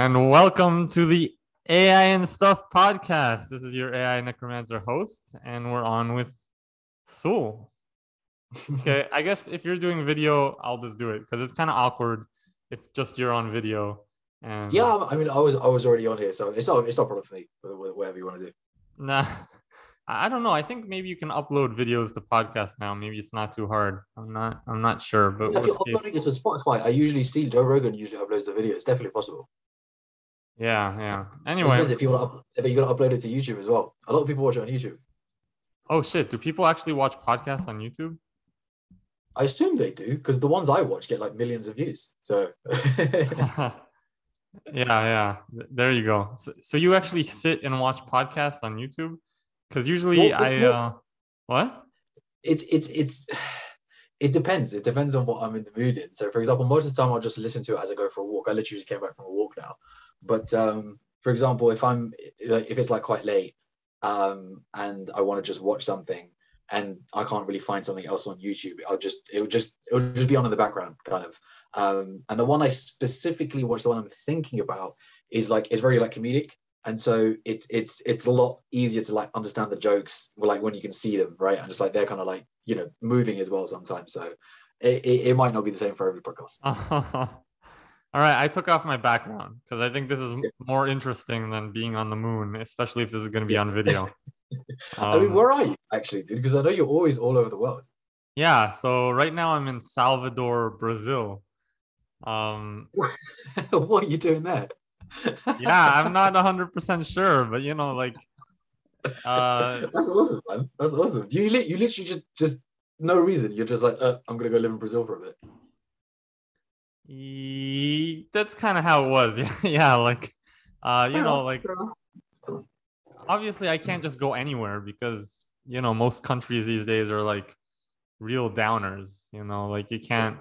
And welcome to the AI and Stuff podcast. This is your AI Necromancer host, and we're on with Sule. Okay, I guess if you're doing video, I'll just do it because it's kind of awkward if just you're on video. And yeah, I mean, I was already on here, so it's not a problem for me. Whatever you want to do. Nah, I don't know. I think maybe you can upload videos to podcasts now. Maybe it's not too hard. I'm not sure. But if you're uploading it to Spotify, I usually see Joe Rogan usually uploads the video. It's definitely possible. Yeah. Anyway, if you want to, upload it to YouTube as well. A lot of people watch it on YouTube. Oh shit! Do people actually watch podcasts on YouTube? I assume they do because the ones I watch get like millions of views. So. Yeah. There you go. So you actually sit and watch podcasts on YouTube? Because usually It depends. It depends on what I'm in the mood in. So, for example, most of the time I'll just listen to it as I go for a walk. I literally just came back from a walk now. But for example, if it's like quite late and I want to just watch something and I can't really find something else on YouTube, it'll just be on in the background kind of. And the one I specifically watch, the one I'm thinking about, is very like comedic. And so it's a lot easier to like understand the jokes, like when you can see them, right? And just like they're kind of like, you know, moving as well sometimes. So it might not be the same for every podcast. All right, I took off my background because I think this is more interesting than being on the moon, especially if this is going to be on video. I mean, where are you actually, dude? Because I know you're always all over the world. Yeah, so right now I'm in Salvador, Brazil. What are you doing there? Yeah, I'm not 100% sure, but you know, like that's awesome, man. That's awesome. You literally just no reason. You're just like, I'm gonna go live in Brazil for a bit. That's kind of how it was. Yeah, like you know, like obviously I can't just go anywhere because you know most countries these days are like real downers. You know, like you can't,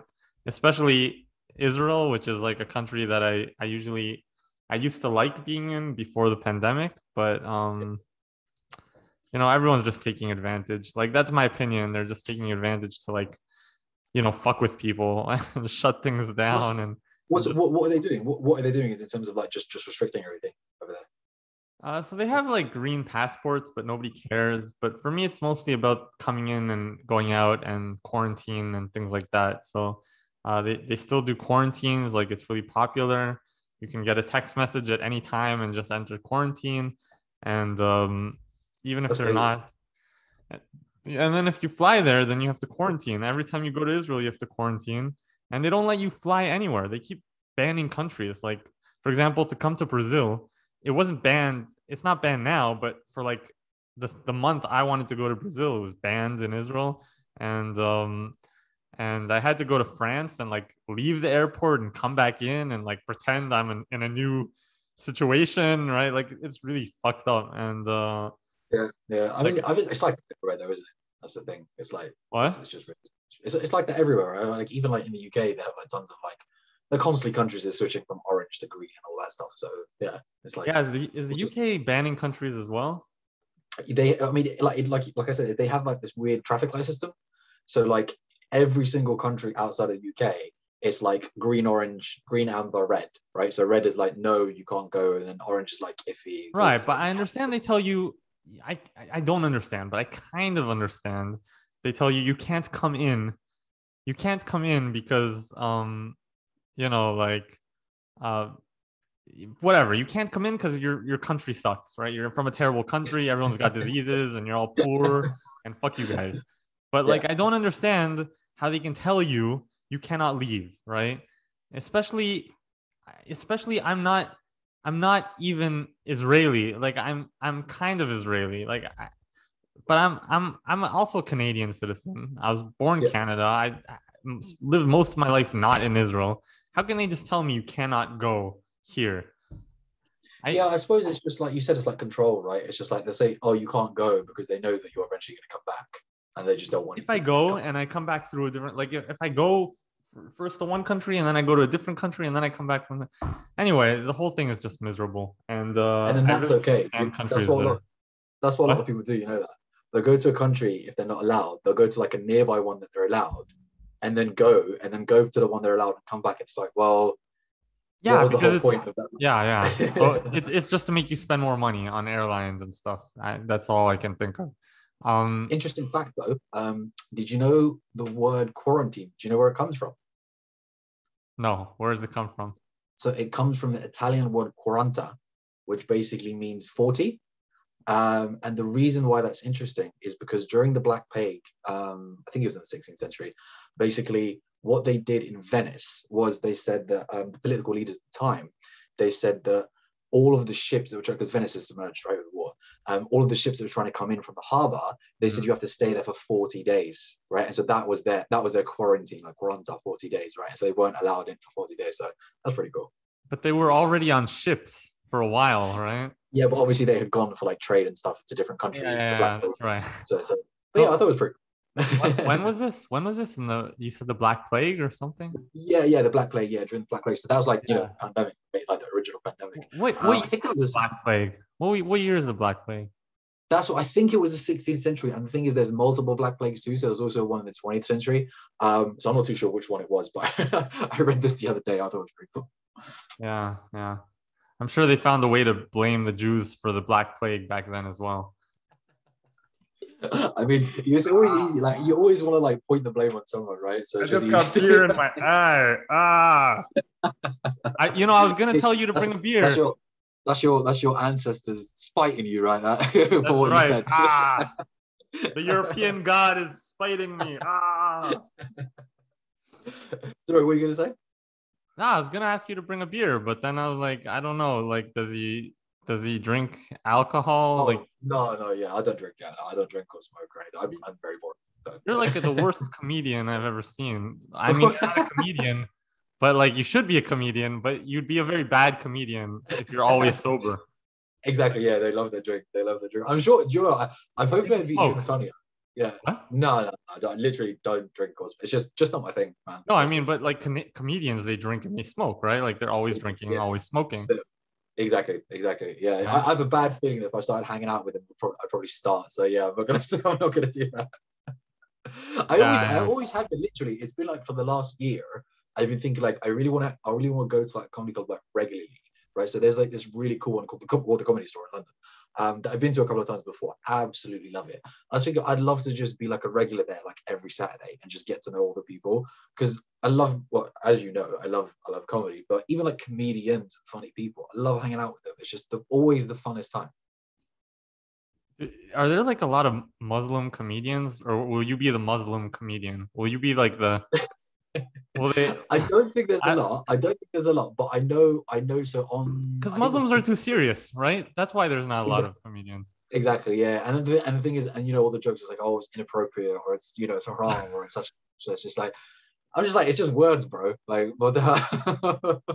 especially Israel, which is like a country that I used to like being in before the pandemic, but, you know, everyone's just taking advantage. Like, that's my opinion. They're just taking advantage to like, you know, fuck with people and shut things down. And what are they doing? What are they doing is in terms of like, just restricting everything over there. So they have like green passports, but nobody cares. But for me, it's mostly about coming in and going out and quarantine and things like that. So they still do quarantines. Like it's really popular. You can get a text message at any time and just enter quarantine. And even if they're not, and then if you fly there, then you have to quarantine. Every time you go to Israel, you have to quarantine. And they don't let you fly anywhere. They keep banning countries. Like, for example, to come to Brazil, it wasn't banned. It's not banned now, but for like the month I wanted to go to Brazil, it was banned in Israel. And I had to go to France and like leave the airport and come back in and like pretend I'm in a new situation, right? Like it's really fucked up. And yeah. I mean, it's like everywhere though, isn't it? That's the thing. It's like what? It's just it's like that everywhere. Right? Like even like in the UK, they have like tons of like they're constantly countries are switching from orange to green and all that stuff. So yeah, it's like yeah. Is the UK just banning countries as well? I mean, like I said, they have like this weird traffic light system. So like. Every single country outside of the UK, it's like green, orange, green, amber, red, right? So red is like, no, you can't go. And then orange is like iffy. Right. But I understand they tell you, I don't understand, but I kind of understand. They tell you, you can't come in. You can't come in because, you know, like, whatever. You can't come in because your country sucks, right? You're from a terrible country. Everyone's got diseases and you're all poor and fuck you guys. But like, yeah. I don't understand how they can tell you cannot leave, right? Especially I'm not even Israeli. Like I'm kind of Israeli. Like, I'm also a Canadian citizen. I was born in Canada. I lived most of my life not in Israel. How can they just tell me you cannot go here? I suppose it's just like you said. It's like control, right? It's just like they say, "Oh, you can't go," because they know that you're eventually going to come back. And they just don't want. If I go and I come back through a different, like if I go first to one country and then I go to a different country and then I come back from. Anyway, the whole thing is just miserable, and then that's okay. That's what a lot of people do. You know that they'll go to a country if they're not allowed. They'll go to like a nearby one that they're allowed, and then go to the one they're allowed and come back. It's like, well, Yeah, what was the whole point of that? Yeah. Well, it's just to make you spend more money on airlines and stuff. That's all I can think of. Interesting fact, though. Did you know the word quarantine? Do you know where it comes from? No, where does it come from? So it comes from the Italian word quaranta, which basically means 40. And the reason why that's interesting is because during the Black Plague, I think it was in the 16th century, basically what they did in Venice was they said that the political leaders at the time, they said that all of the ships that were trying, because Venice has submerged right with the war, all of the ships that were trying to come in from the harbour, they said you have to stay there for 40 days, right? And so that was their quarantine, like quaranta, 40 days, right? And so they weren't allowed in for 40 days. So that's pretty cool. But they were already on ships for a while, right? Yeah, but obviously they had gone for like trade and stuff to different countries. Yeah, that's right. But yeah, I thought it was pretty cool. When was this? You said the Black Plague or something? Yeah, the Black Plague. Yeah, during the Black Plague. So that was like the pandemic, like the original pandemic. Wait, I think that was the Black Plague. What year is the Black Plague? That's what I think it was the 16th century. And the thing is, there's multiple Black Plagues too. So there's also one in the 20th century. So I'm not too sure which one it was, but I read this the other day. I thought it was pretty cool. Yeah. I'm sure they found a way to blame the Jews for the Black Plague back then as well. I mean, it's always easy. Like you always want to like point the blame on someone, right? So I just got beer in my eye. I was gonna tell you to bring a beer. That's your ancestors spiting you, right? That's what right. You said. The European god is spiting me. Sorry, what were you gonna say? Nah, I was gonna ask you to bring a beer, but then I was like, I don't know. Like, does he drink alcohol? I don't drink alcohol. I don't drink or smoke or anything. I'm very bored. You're like the worst comedian I've ever seen. I mean, you're not a comedian, but like you should be a comedian, but you'd be a very bad comedian if you're always sober. Exactly. Yeah, they love their drink. I'm sure. You know, I've hoped it'd be even funnier. Yeah. No, I literally don't drink or smoke. It's just not my thing, man. No, I mean, but like comedians, they drink and they smoke, right? Like they're always drinking and always smoking. Exactly. Yeah, I have a bad feeling that if I started hanging out with him, I'd probably start. So yeah, I'm not gonna do that. I always have to. Literally, it's been like for the last year, I've been thinking like I really want to go to like a comedy club like regularly, right? So there's like this really cool one called the Comedy Store in London that I've been to a couple of times before. I absolutely love it. I was thinking I'd love to just be like a regular there, like every Saturday, and just get to know all the people because I love, as you know, I love comedy, but even like comedians and funny people, I love hanging out with them. It's just always the funnest time. Are there like a lot of Muslim comedians, or will you be the Muslim comedian? Will you be like the? I don't think there's a lot, but I know. So because Muslims are too serious, right? That's why there's not a lot of comedians. Exactly. Yeah, and the thing is, and you know, all the jokes is like, oh, it's inappropriate, or it's it's haram, or it's such. So it's just like. I'm just like, it's just words, bro. Like, what the hell?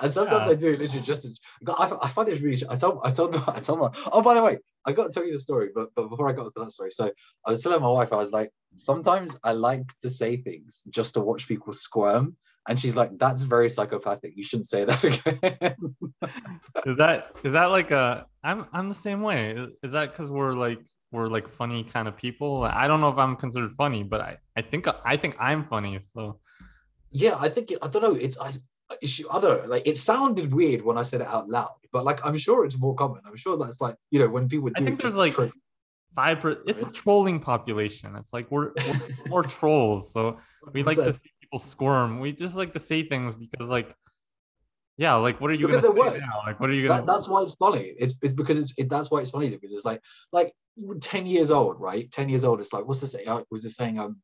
And sometimes I do it literally just to, I find it really, I told them, oh, by the way, I got to tell you the story, but before I got to that story, so I was telling my wife, I was like, sometimes I like to say things just to watch people squirm. And she's like, that's very psychopathic. You shouldn't say that again. Is that like a, I'm the same way. Is that because we're like funny kind of people? I don't know if I'm considered funny, but I think I'm funny. So yeah, I don't know. I don't know. Like it sounded weird when I said it out loud, but like I'm sure it's more common. I'm sure that's like when people. I think there's like 5%. It's a trolling population. It's like we're more trolls. So we like to see people squirm. We just like to say things because like. Yeah, like what are you going to say now? Like what are you going to? That's why it's funny. Because it's like 10 years old, right? 10 years old. It's like what's the saying? Was the saying?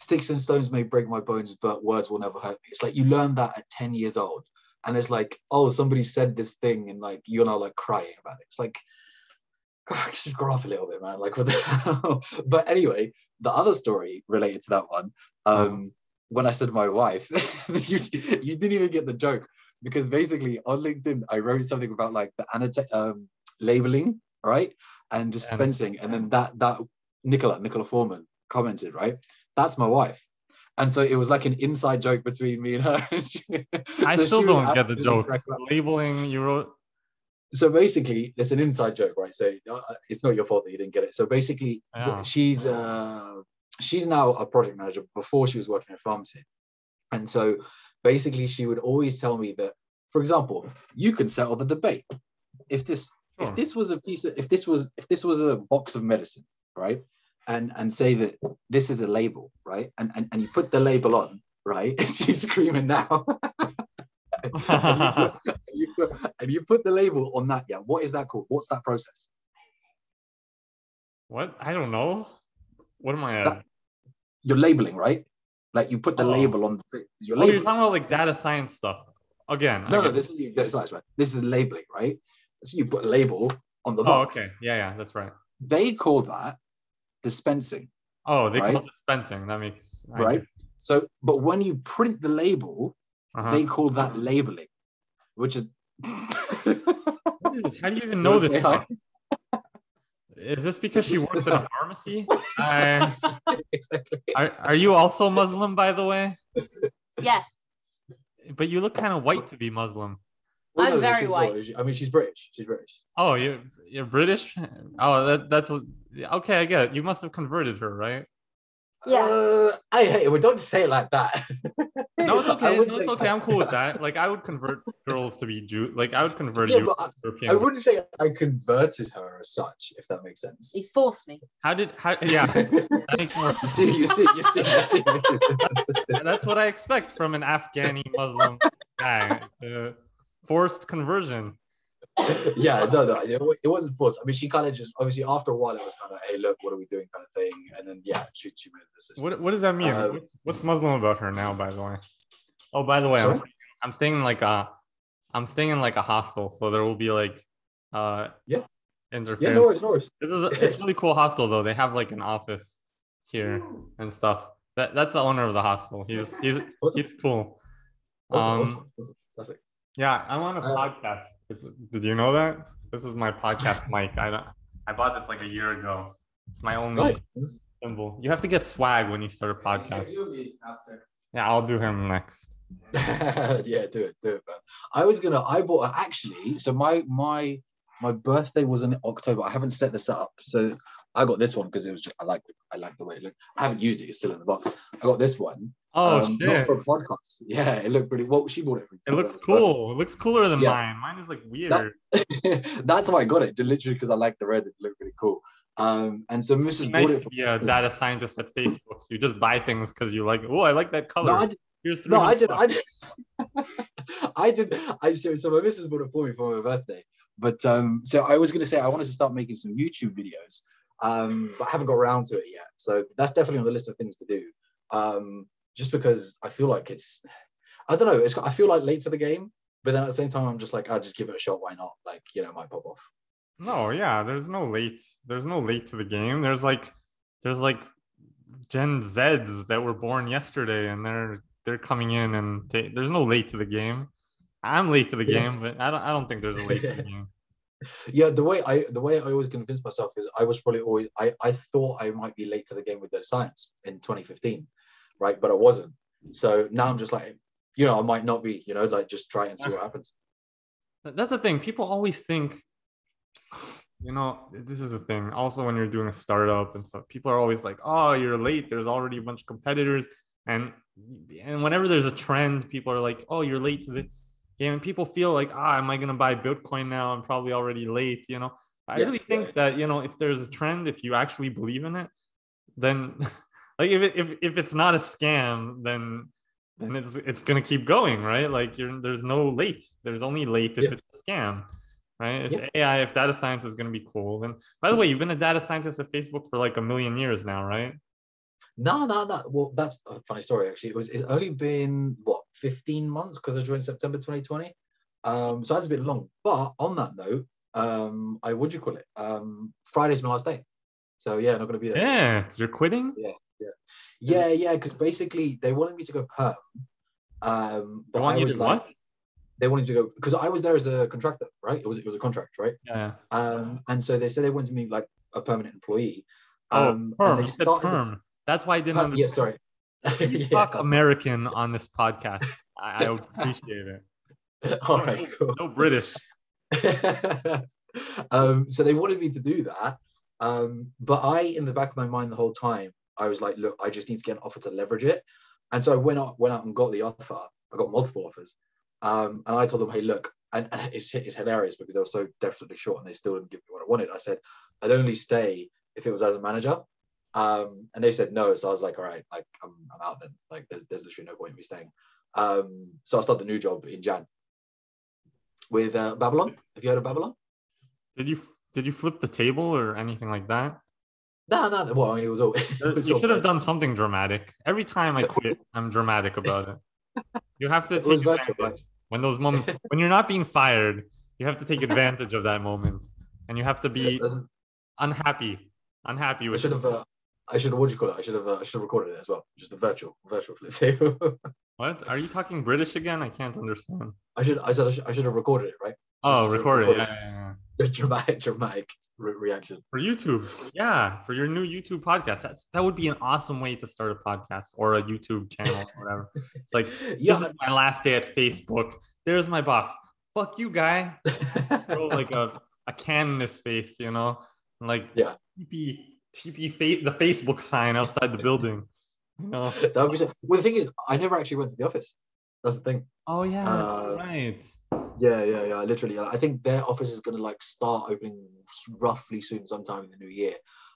Sticks and stones may break my bones, but words will never hurt me. It's like you learn that at 10 years old, and it's like somebody said this thing, and like you're now like crying about it. It's like I should grow up a little bit, man. Like what the hell? But anyway, the other story related to that one. When I said my wife, you didn't even get the joke. Because basically on LinkedIn, I wrote something about like the labeling, right? And dispensing. And then that Nicola Foreman commented, right? That's my wife. And so it was like an inside joke between me and her. I still don't get the joke. Labeling, you wrote. So basically it's an inside joke, right? So it's not your fault that you didn't get it. So basically she's now a project manager. Before she was working at pharmacy. And so basically she would always tell me that, for example, you could settle the debate. If this was a piece of, if this was a box of medicine, right? And say that this is a label, right? And you put the label on, right? She's screaming now. and you put the label on that. Yeah, what is that called? What's that process? What? I don't know. What am I at? You're labeling, right? Like you put the label on the thing. You're talking about like data science stuff. Again. No, this is data science, right? This is labeling, right? So you put a label on the box. Oh, okay. Yeah, that's right. They call that dispensing. Oh, they call it dispensing. That makes... Right? So, but when you print the label, they call that labeling, which is... What is this? How do you even know this? Is this because she worked in a pharmacy? Exactly. Are you also Muslim, by the way? Yes. But you look kind of white to be Muslim. Well, I'm very white. I mean, she's British. She's British. Oh, you're British? Oh, that's... Okay, I get it. You must have converted her, right? Yeah. I hate it. Well, don't say it like that. No, it's okay. I'm cool with that. Like, I would convert girls to be Jew. Like, I would convert you. I wouldn't say I converted her as such, if that makes sense. You forced me. Yeah. That makes more sense. You see. That's what I expect from an Afghani Muslim guy. Forced conversion. Yeah, no, it wasn't forced. I mean, she kind of just, obviously, after a while, it was kind of, hey, look, what are we doing kind of thing. And then, yeah, she made a decision. What does that mean? What's Muslim about her now, by the way? Oh, by the way, I'm staying in like a hostel, so there will be like interference. Yeah, no worries. It's really cool hostel, though. They have like an office here and stuff. That's the owner of the hostel. He's cool. Awesome. That's it. Yeah, I'm on a podcast. Did you know that? This is my podcast mic. I bought this like a year ago. It's my own symbol. You have to get swag when you start a podcast. Yeah, I'll do him next. Yeah, do it, man. So my birthday was in October. I haven't set this up, so I got this one because it was just, I like the way it looked. I haven't used it; it's still in the box. I got this one. Oh shit! Not for a podcast. Yeah, it looked pretty. Well, she bought it. It looks cool. It looks cooler than mine. Mine is like weird. That's why I got it. Literally because I like the red. It looked really cool. And so Mrs. bought it. Yeah, data scientist at Facebook. You just buy things because you like it. Oh, I like that color. So my Mrs. bought it for me for my birthday. But so I was going to say I wanted to start making some YouTube videos, but I haven't got around to it yet. So that's definitely on the list of things to do. Just because I feel like I feel like late to the game, but then at the same time I'm just like, I'll just give it a shot. Why not? Like, you know, it might pop off. No, yeah, there's no late to the game. There's like Gen Zs that were born yesterday, and they're coming in, and there's no late to the game. I'm late to the game, but I don't think there's a late to the game. Yeah, the way I always convinced myself is I was probably always I thought I might be late to the game with data science in 2015, right? But I wasn't. So now I'm just like, you know, I might not be, you know, like just try and see what happens. That's the thing. People always think, you know, this is the thing. Also, when you're doing a startup and stuff, people are always like, oh, you're late. There's already a bunch of competitors. And whenever there's a trend, people are like, oh, you're late to the game, and people feel like, am I going to buy Bitcoin now? I'm probably already late, you know? I really think that, you know, if there's a trend, if you actually believe in it, then like if it's not a scam, then it's going to keep going, right? Like there's no late. There's only late if it's a scam, right? If data science is going to be cool, then by the way, you've been a data scientist at Facebook for like a million years now, right? No. Well, that's a funny story, actually. It's only been, 15 months, because I joined September 2020. So that's a bit long. But on that note, Friday's my last day. So, yeah, I'm not going to be there. Yeah, so you're quitting? Yeah, because basically they wanted me to go perm. But they wanted to go, because I was there as a contractor, right? It was a contract, right? Yeah. And so they said they wanted me like a permanent employee. Perm. And they started perm. That's why I didn't understand. Yeah, sorry. You talk American on this podcast. I appreciate it. All right, cool. No British. So they wanted me to do that. But in the back of my mind the whole time, I was like, look, I just need to get an offer to leverage it. And so I went out and got the offer. I got multiple offers. And I told them, hey, look, and it's hilarious because they were so definitely short and they still didn't give me what I wanted. I said, I'd only stay if it was as a manager. And they said no. So I was like, all right, like I'm out then. Like there's literally no point in me staying. So I started the new job in Jan with Babylon. Have you heard of Babylon? Did you flip the table or anything like that? No. Well, I mean, it was all. You should have done something dramatic. Every time I quit, I'm dramatic about it. You have to take advantage when those moments when you're not being fired. You have to take advantage of that moment, and you have to be unhappy with. I should have recorded it as well. Just the virtual flip table. What? Are you talking British again? I can't understand. I should have recorded it, right? Oh, recorded it. Yeah. Dramatic reaction. For YouTube. Yeah, for your new YouTube podcast. That would be an awesome way to start a podcast or a YouTube channel or whatever. It's like, this is my last day at Facebook. There's my boss. Fuck you, guy. Throw like a canvas face, you know? Like, yeah. The Facebook sign outside the building. You know? That would be so. Well, the thing is, I never actually went to the office. That's the thing. Oh yeah, right. Yeah. Literally, I think their office is going to like start opening roughly soon, sometime in the new year.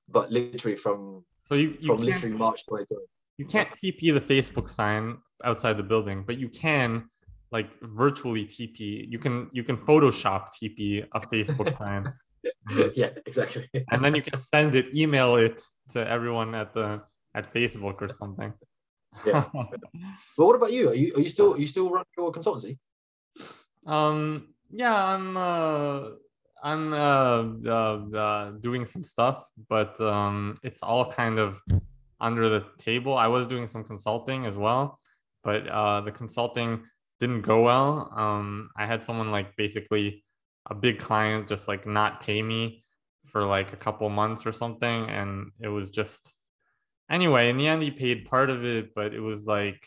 But literally from March 2020. You can't TP the Facebook sign outside the building, but you can like virtually TP. You can Photoshop TP a Facebook sign. Yeah, exactly. And then you can email it to everyone at Facebook or something. Yeah. But what about you? Are you still running your consultancy? Yeah, I'm doing some stuff, but it's all kind of under the table. I was doing some consulting as well, but the consulting didn't go well. I had someone like basically a big client just like not pay me for like a couple months or something, and it was just. Anyway, in the end, he paid part of it, but it was like,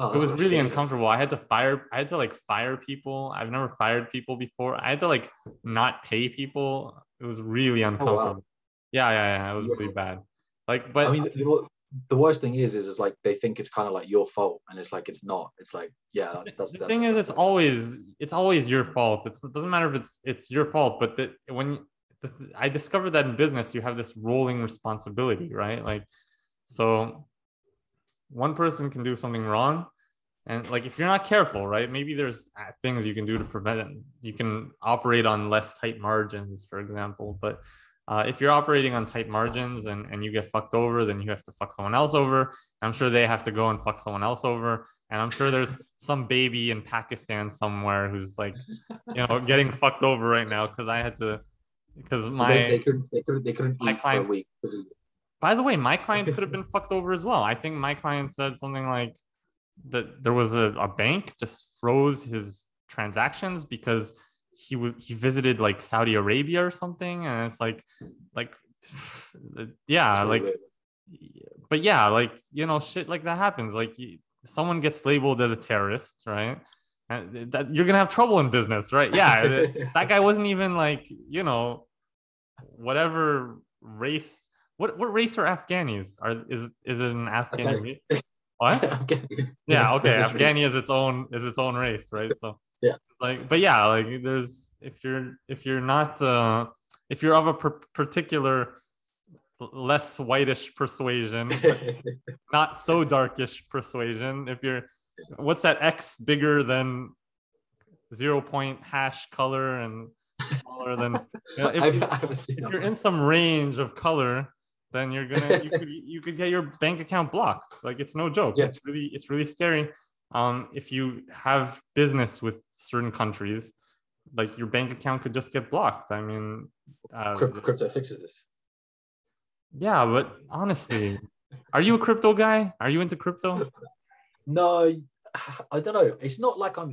it was really uncomfortable. I had to like fire people. I've never fired people before. I had to like not pay people. It was really uncomfortable. Oh, wow. Yeah. It was really bad. Like, but I mean, you know, the worst thing is like they think it's kind of like your fault, and it's like it's not. It's like it's always your fault. It doesn't matter if it's your fault, but I discovered that in business, you have this rolling responsibility, right? Like, so one person can do something wrong. And like, if you're not careful, right, maybe there's things you can do to prevent it. You can operate on less tight margins, for example. But if you're operating on tight margins and you get fucked over, then you have to fuck someone else over. I'm sure they have to go and fuck someone else over. And I'm sure there's some baby in Pakistan somewhere who's like, you know, getting fucked over right now because I had to... Because they couldn't eat for a week. By the way, my client could have been fucked over as well. I think my client said something like that there was a bank just froze his transactions because he visited like Saudi Arabia or something, and it's like yeah, like, but yeah, like, you know, shit like that happens. Like someone gets labeled as a terrorist, right? That you're gonna have trouble in business, right? Yeah. That guy wasn't even like, you know, whatever race. What race are Afghanis? Is it an Afghani race? What? Afghani. Yeah, okay. Afghani is its own race, right? So yeah, it's like, but yeah, like there's if you're of a particular less whitish persuasion, not so darkish persuasion, if you're what's that X bigger than 0. Hash color and smaller than, you know, if you're in some range of color, then you could get your bank account blocked. Like, it's no joke. Yeah. It's really scary. If you have business with certain countries, like your bank account could just get blocked. I mean, crypto fixes this. Yeah, but honestly, are you a crypto guy? Are you into crypto? No, I don't know. It's not like I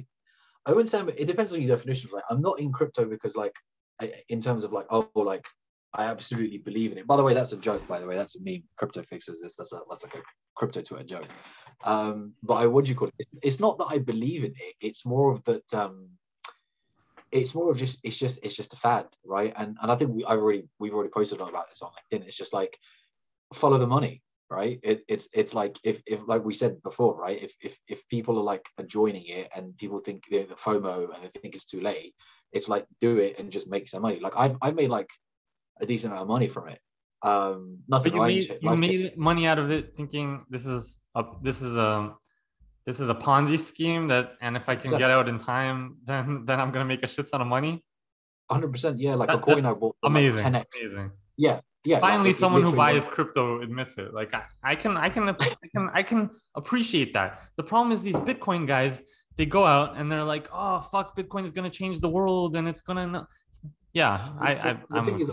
wouldn't say it depends on your definition, right? I'm not in crypto because like, in terms of like, oh, like I absolutely believe in it. By the way, that's a joke, by the way, that's a meme. Crypto fixes this, that's like a crypto Twitter joke. But what do you call it? It's not that I believe in it. It's more of that, it's more of just, it's just a fad, right? And I think we've already posted about this on LinkedIn. It's just like, follow the money. right? It's like if like we said before, right? If people are like joining it and people think they're the FOMO and they think it's too late, it's like do it and just make some money. Like I've made like a decent amount of money from it. Nothing. You made money out of it, thinking this is a Ponzi scheme and if I can get out in time, then I'm gonna make a shit ton of money. 100%, yeah. Like a coin I bought, amazing, like 10x. Amazing. Yeah, yeah. Finally, like, someone who buys crypto admits it. Like I can appreciate that. The problem is these Bitcoin guys. They go out and they're like, "Oh fuck, Bitcoin is gonna change the world, and it's gonna." Yeah, The thing is,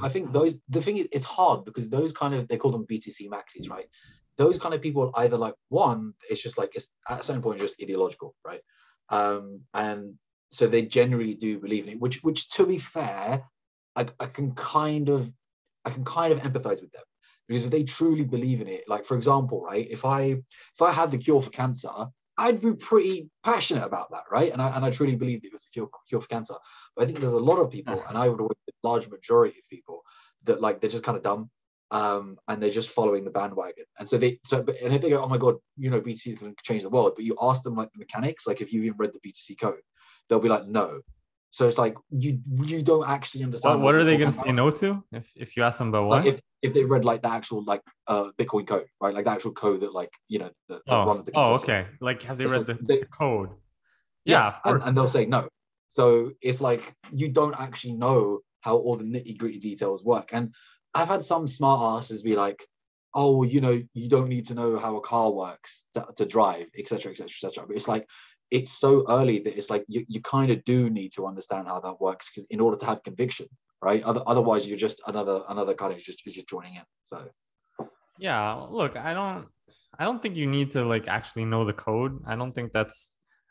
it's hard because those kind of, they call them BTC maxis, right? Those kind of people are either like one, it's just like, it's at a certain point just ideological, right? And so they generally do believe in it, which to be fair, I can kind of empathize with them, because if they truly believe in it, like for example, right, if I had the cure for cancer, I'd be pretty passionate about that, right? And I truly believed it was a cure for cancer. But I think there's a lot of people, and I would argue the large majority of people, that like they're just kind of dumb, and they're just following the bandwagon. And so and if they go, oh my god, you know, BTC is going to change the world, but you ask them like the mechanics, like if you even read the BTC code, they'll be like no. So it's like you don't actually understand. What are they going to say no to if you ask them about what? Like if they read like the actual like Bitcoin code, right? Like the actual code that like, you know, that runs the consensus. Oh, okay. Like have they read the code? Yeah, of course. And they'll say no. So it's like you don't actually know how all the nitty gritty details work. And I've had some smart asses be like, oh, you know, you don't need to know how a car works to drive, et cetera, et cetera, et cetera. But it's like, it's so early that it's like you kind of do need to understand how that works, because in order to have conviction, right? Otherwise, you're just another guy who's just joining in. So, yeah. Look, I don't think you need to like actually know the code. I don't think that's.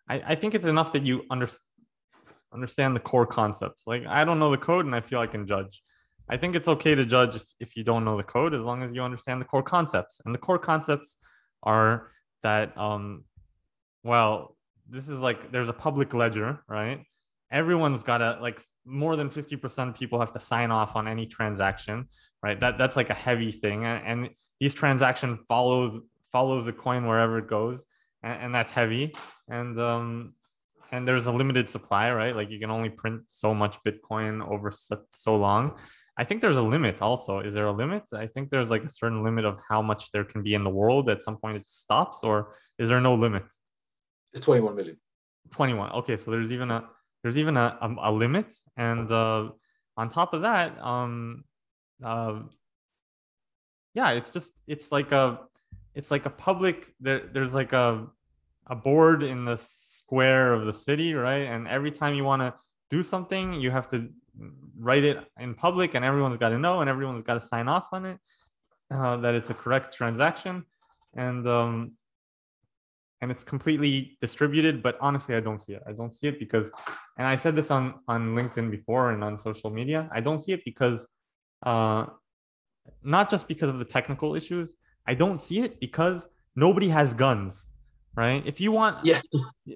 I think it's enough that you understand the core concepts. Like I don't know the code, and I feel I can judge. I think it's okay to judge if you don't know the code, as long as you understand the core concepts. And the core concepts are that, this is like, there's a public ledger, right? Everyone's got to, like, more than 50% people have to sign off on any transaction, right? That's like a heavy thing. And these transaction follows the coin wherever it goes. And that's heavy. And there's a limited supply, right? Like you can only print so much Bitcoin over so long. I think there's a limit also. Is there a limit? I think there's like a certain limit of how much there can be in the world. At some point it stops, or is there no limit? It's 21 million. 21. Okay, so there's even a limit, and on top of that, it's like a public. There's like a board in the square of the city, right? And every time you want to do something, you have to write it in public, and everyone's got to know, and everyone's got to sign off on it that it's a correct transaction, and it's completely distributed. But honestly, I don't see it because, and I said this on LinkedIn before and on social media, I don't see it because, not just because of the technical issues, I don't see it because nobody has guns, right? If you want, yeah,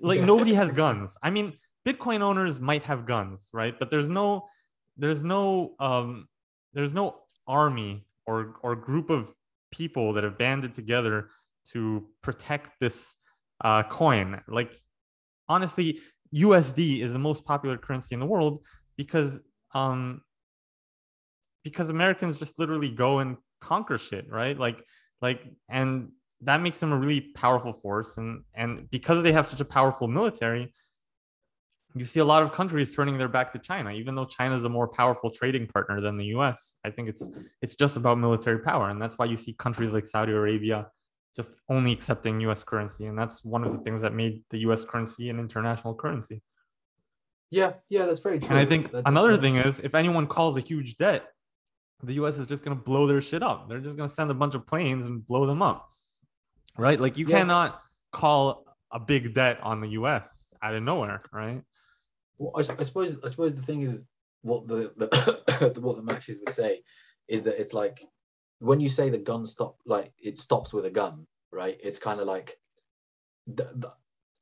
like nobody has guns. I mean, Bitcoin owners might have guns, right? But there's no army or group of people that have banded together to protect this coin. Like honestly, USD is the most popular currency in the world because Americans just literally go and conquer shit, right? Like and that makes them a really powerful force, and because they have such a powerful military, you see a lot of countries turning their back to China, even though China is a more powerful trading partner than the US. I think it's just about military power, and that's why you see countries like Saudi Arabia just only accepting US currency. And that's one of the things that made the US currency an international currency. Yeah, yeah, that's very true. And I think another thing is, if anyone calls a huge debt, the US is just gonna blow their shit up. They're just gonna send a bunch of planes and blow them up, right? Like you cannot call a big debt on the US out of nowhere, right? Well, I suppose the thing is, what the what the Maxis would say is that it's like, when you say the gun stop, like it stops with a gun, right? It's kind of like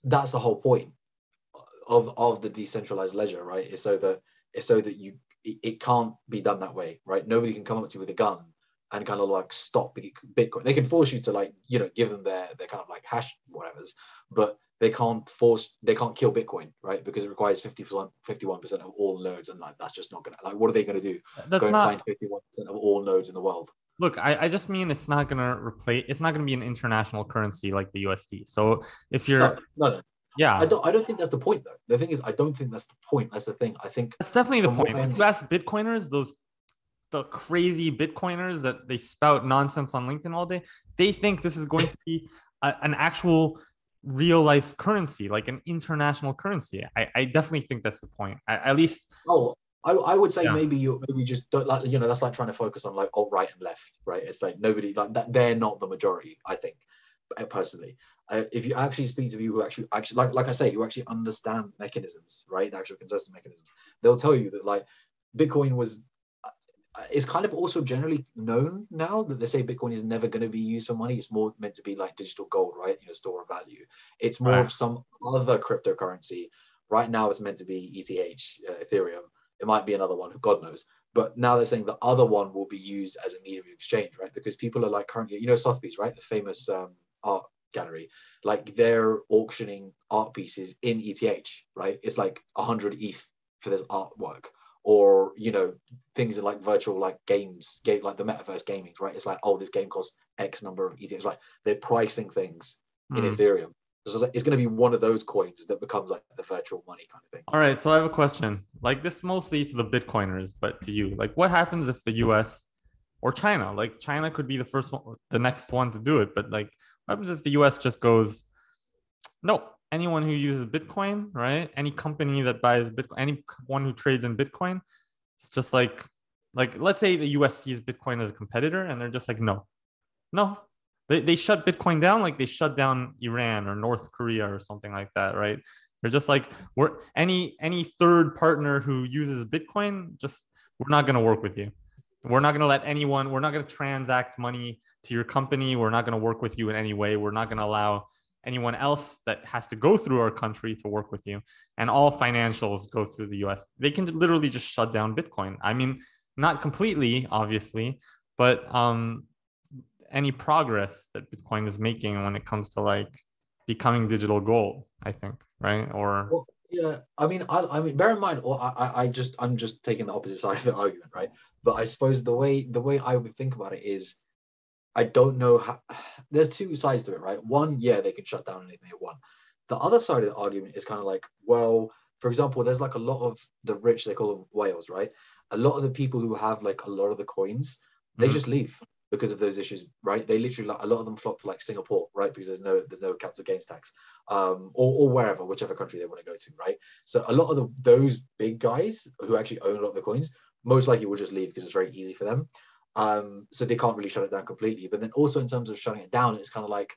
that's the whole point of the decentralized ledger, right? It's so that it can't be done that way, right? Nobody can come up to you with a gun and kind of like stop Bitcoin. They can force you to like, you know, give them their kind of like hash whatever's, but they can't kill Bitcoin, right? Because it requires 51% of all nodes, and like that's just not gonna, like, what are they gonna do? That's find 51% of all nodes in the world. Look, I just mean it's not gonna replace. It's not gonna be an international currency like the USD. So if you're no. Yeah, I don't think that's the point though. The thing is, I don't think that's the point. That's the thing. I think that's definitely the point. If you ask Bitcoiners, the crazy Bitcoiners that they spout nonsense on LinkedIn all day, they think this is going to be an actual real life currency, like an international currency. I definitely think that's the point. At least. Oh. I would say maybe you just don't, like, you know, that's like trying to focus on like alt-right and left, right? It's like nobody like that. They're not the majority, I think, personally. If you actually speak to people who actually like I say, who actually understand mechanisms, right? The actual consensus mechanisms, they'll tell you that like Bitcoin was, it's kind of also generally known now that they say Bitcoin is never going to be used for money. It's more meant to be like digital gold, right? You know, store of value. It's more of some other cryptocurrency. Right now it's meant to be ETH, Ethereum. It might be another one, who God knows. But now they're saying the other one will be used as a medium of exchange, right? Because people are like currently, you know, Sotheby's, right? The famous art gallery, like they're auctioning art pieces in ETH, right? It's like 100 ETH for this artwork, or, you know, things in like virtual, like games, like the metaverse gaming, right? It's like, oh, this game costs X number of ETH. It's like they're pricing things in Ethereum. So it's going to be one of those coins that becomes like the virtual money kind of thing. All right. So I have a question, like this mostly to the Bitcoiners, but to you, like what happens if the US or China, like China could be the first one, the next one to do it. But like what happens if the US just goes, no, anyone who uses Bitcoin, right? Any company that buys Bitcoin, anyone who trades in Bitcoin, it's just like, let's say the US sees Bitcoin as a competitor and they're just like, no. They shut Bitcoin down like they shut down Iran or North Korea or something like that, right? They're just like, we're any third partner who uses Bitcoin, just we're not going to work with you. We're not going to let anyone, we're not going to transact money to your company. We're not going to work with you in any way. We're not going to allow anyone else that has to go through our country to work with you. And all financials go through the US. They can literally just shut down Bitcoin. I mean, not completely, obviously, but any progress that Bitcoin is making when it comes to like becoming digital gold, I think, right? Or well, yeah, I mean, bear in mind, or I'm just taking the opposite side of the argument, right? But I suppose the way I would think about it is, I don't know how. There's two sides to it, right? One, yeah, they can shut down anything they want. The other side of the argument is kind of like, well, for example, there's like a lot of the rich, they call them whales, right? A lot of the people who have like a lot of the coins, they just leave. Because of those issues, right? They literally, like, a lot of them flock to like Singapore, right? Because there's no capital gains tax, or wherever, whichever country they want to go to, right? So a lot of those big guys who actually own a lot of the coins, most likely will just leave because it's very easy for them. So they can't really shut it down completely. But then also in terms of shutting it down, it's kind of like,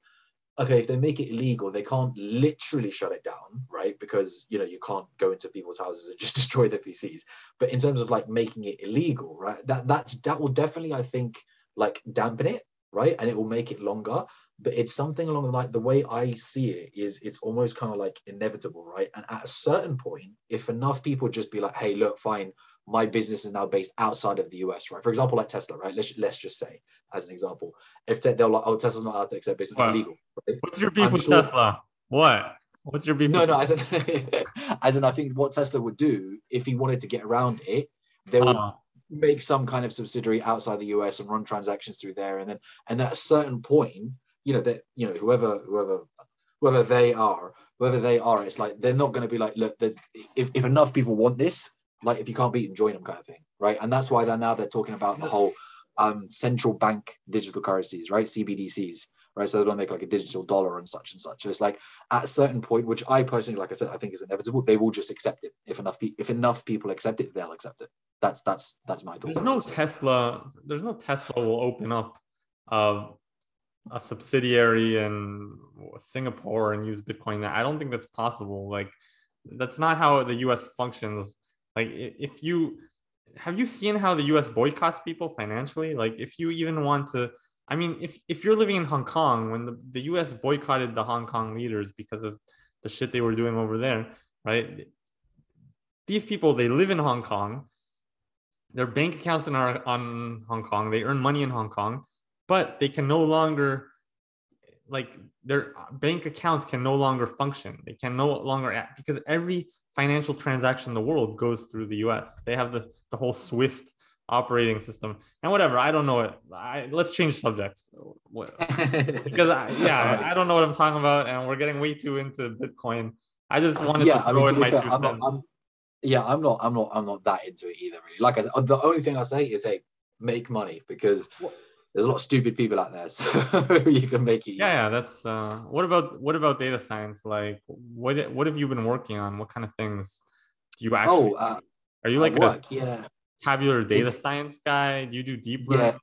okay, if they make it illegal, they can't literally shut it down, right? Because, you know, you can't go into people's houses and just destroy their PCs. But in terms of like making it illegal, right? That will definitely, I think, like dampen it, right? And it will make it longer, but it's something along the line. The way I see it is it's almost kind of like inevitable, right? And at a certain point, if enough people just be like, hey, look, fine, my business is now based outside of the US, right? For example, like Tesla, right? Let's just say, as an example, if they're like, oh, Tesla's not allowed to accept business, it's illegal. Right? What's your beef with Tesla? What? What's your beef? No, I said, as in, I think what Tesla would do if he wanted to get around it, they would make some kind of subsidiary outside the US and run transactions through there, and then at a certain point, you know, that, you know, whoever they are, it's like they're not going to be like, look, if enough people want this, like if you can't beat them, join them kind of thing, right? And that's why they're talking about the whole central bank digital currencies, right? CBDCs, right? So they're going to make like a digital dollar and such and such. So it's like at a certain point, which I personally, like I said, I think is inevitable, they will just accept it. If enough people accept it, they'll accept it. That's my thought. There's no Tesla will open up a subsidiary in Singapore and use Bitcoin. I don't think that's possible. Like that's not how the US functions. Like have you seen how the US boycotts people financially? Like if you even want to, I mean, if you're living in Hong Kong, when the US boycotted the Hong Kong leaders because of the shit they were doing over there, right? These people, they live in Hong Kong. their bank accounts on Hong Kong. They earn money in Hong Kong, but they can no longer, like, their bank account can no longer function. They can no longer act, because every financial transaction in the world goes through the US. They have the whole SWIFT operating system and whatever. I don't know it. Let's change subjects. Because I don't know what I'm talking about, and we're getting way too into Bitcoin. I just wanted to throw in my two cents. I'm not that into it either, really. Like I said, the only thing I say is, hey, make money, because there's a lot of stupid people out there, so you can make it. Yeah, that's. What about data science? Like, what have you been working on? What kind of things do you actually? Are you like a tabular data science guy? Do you do deep learning? Yeah.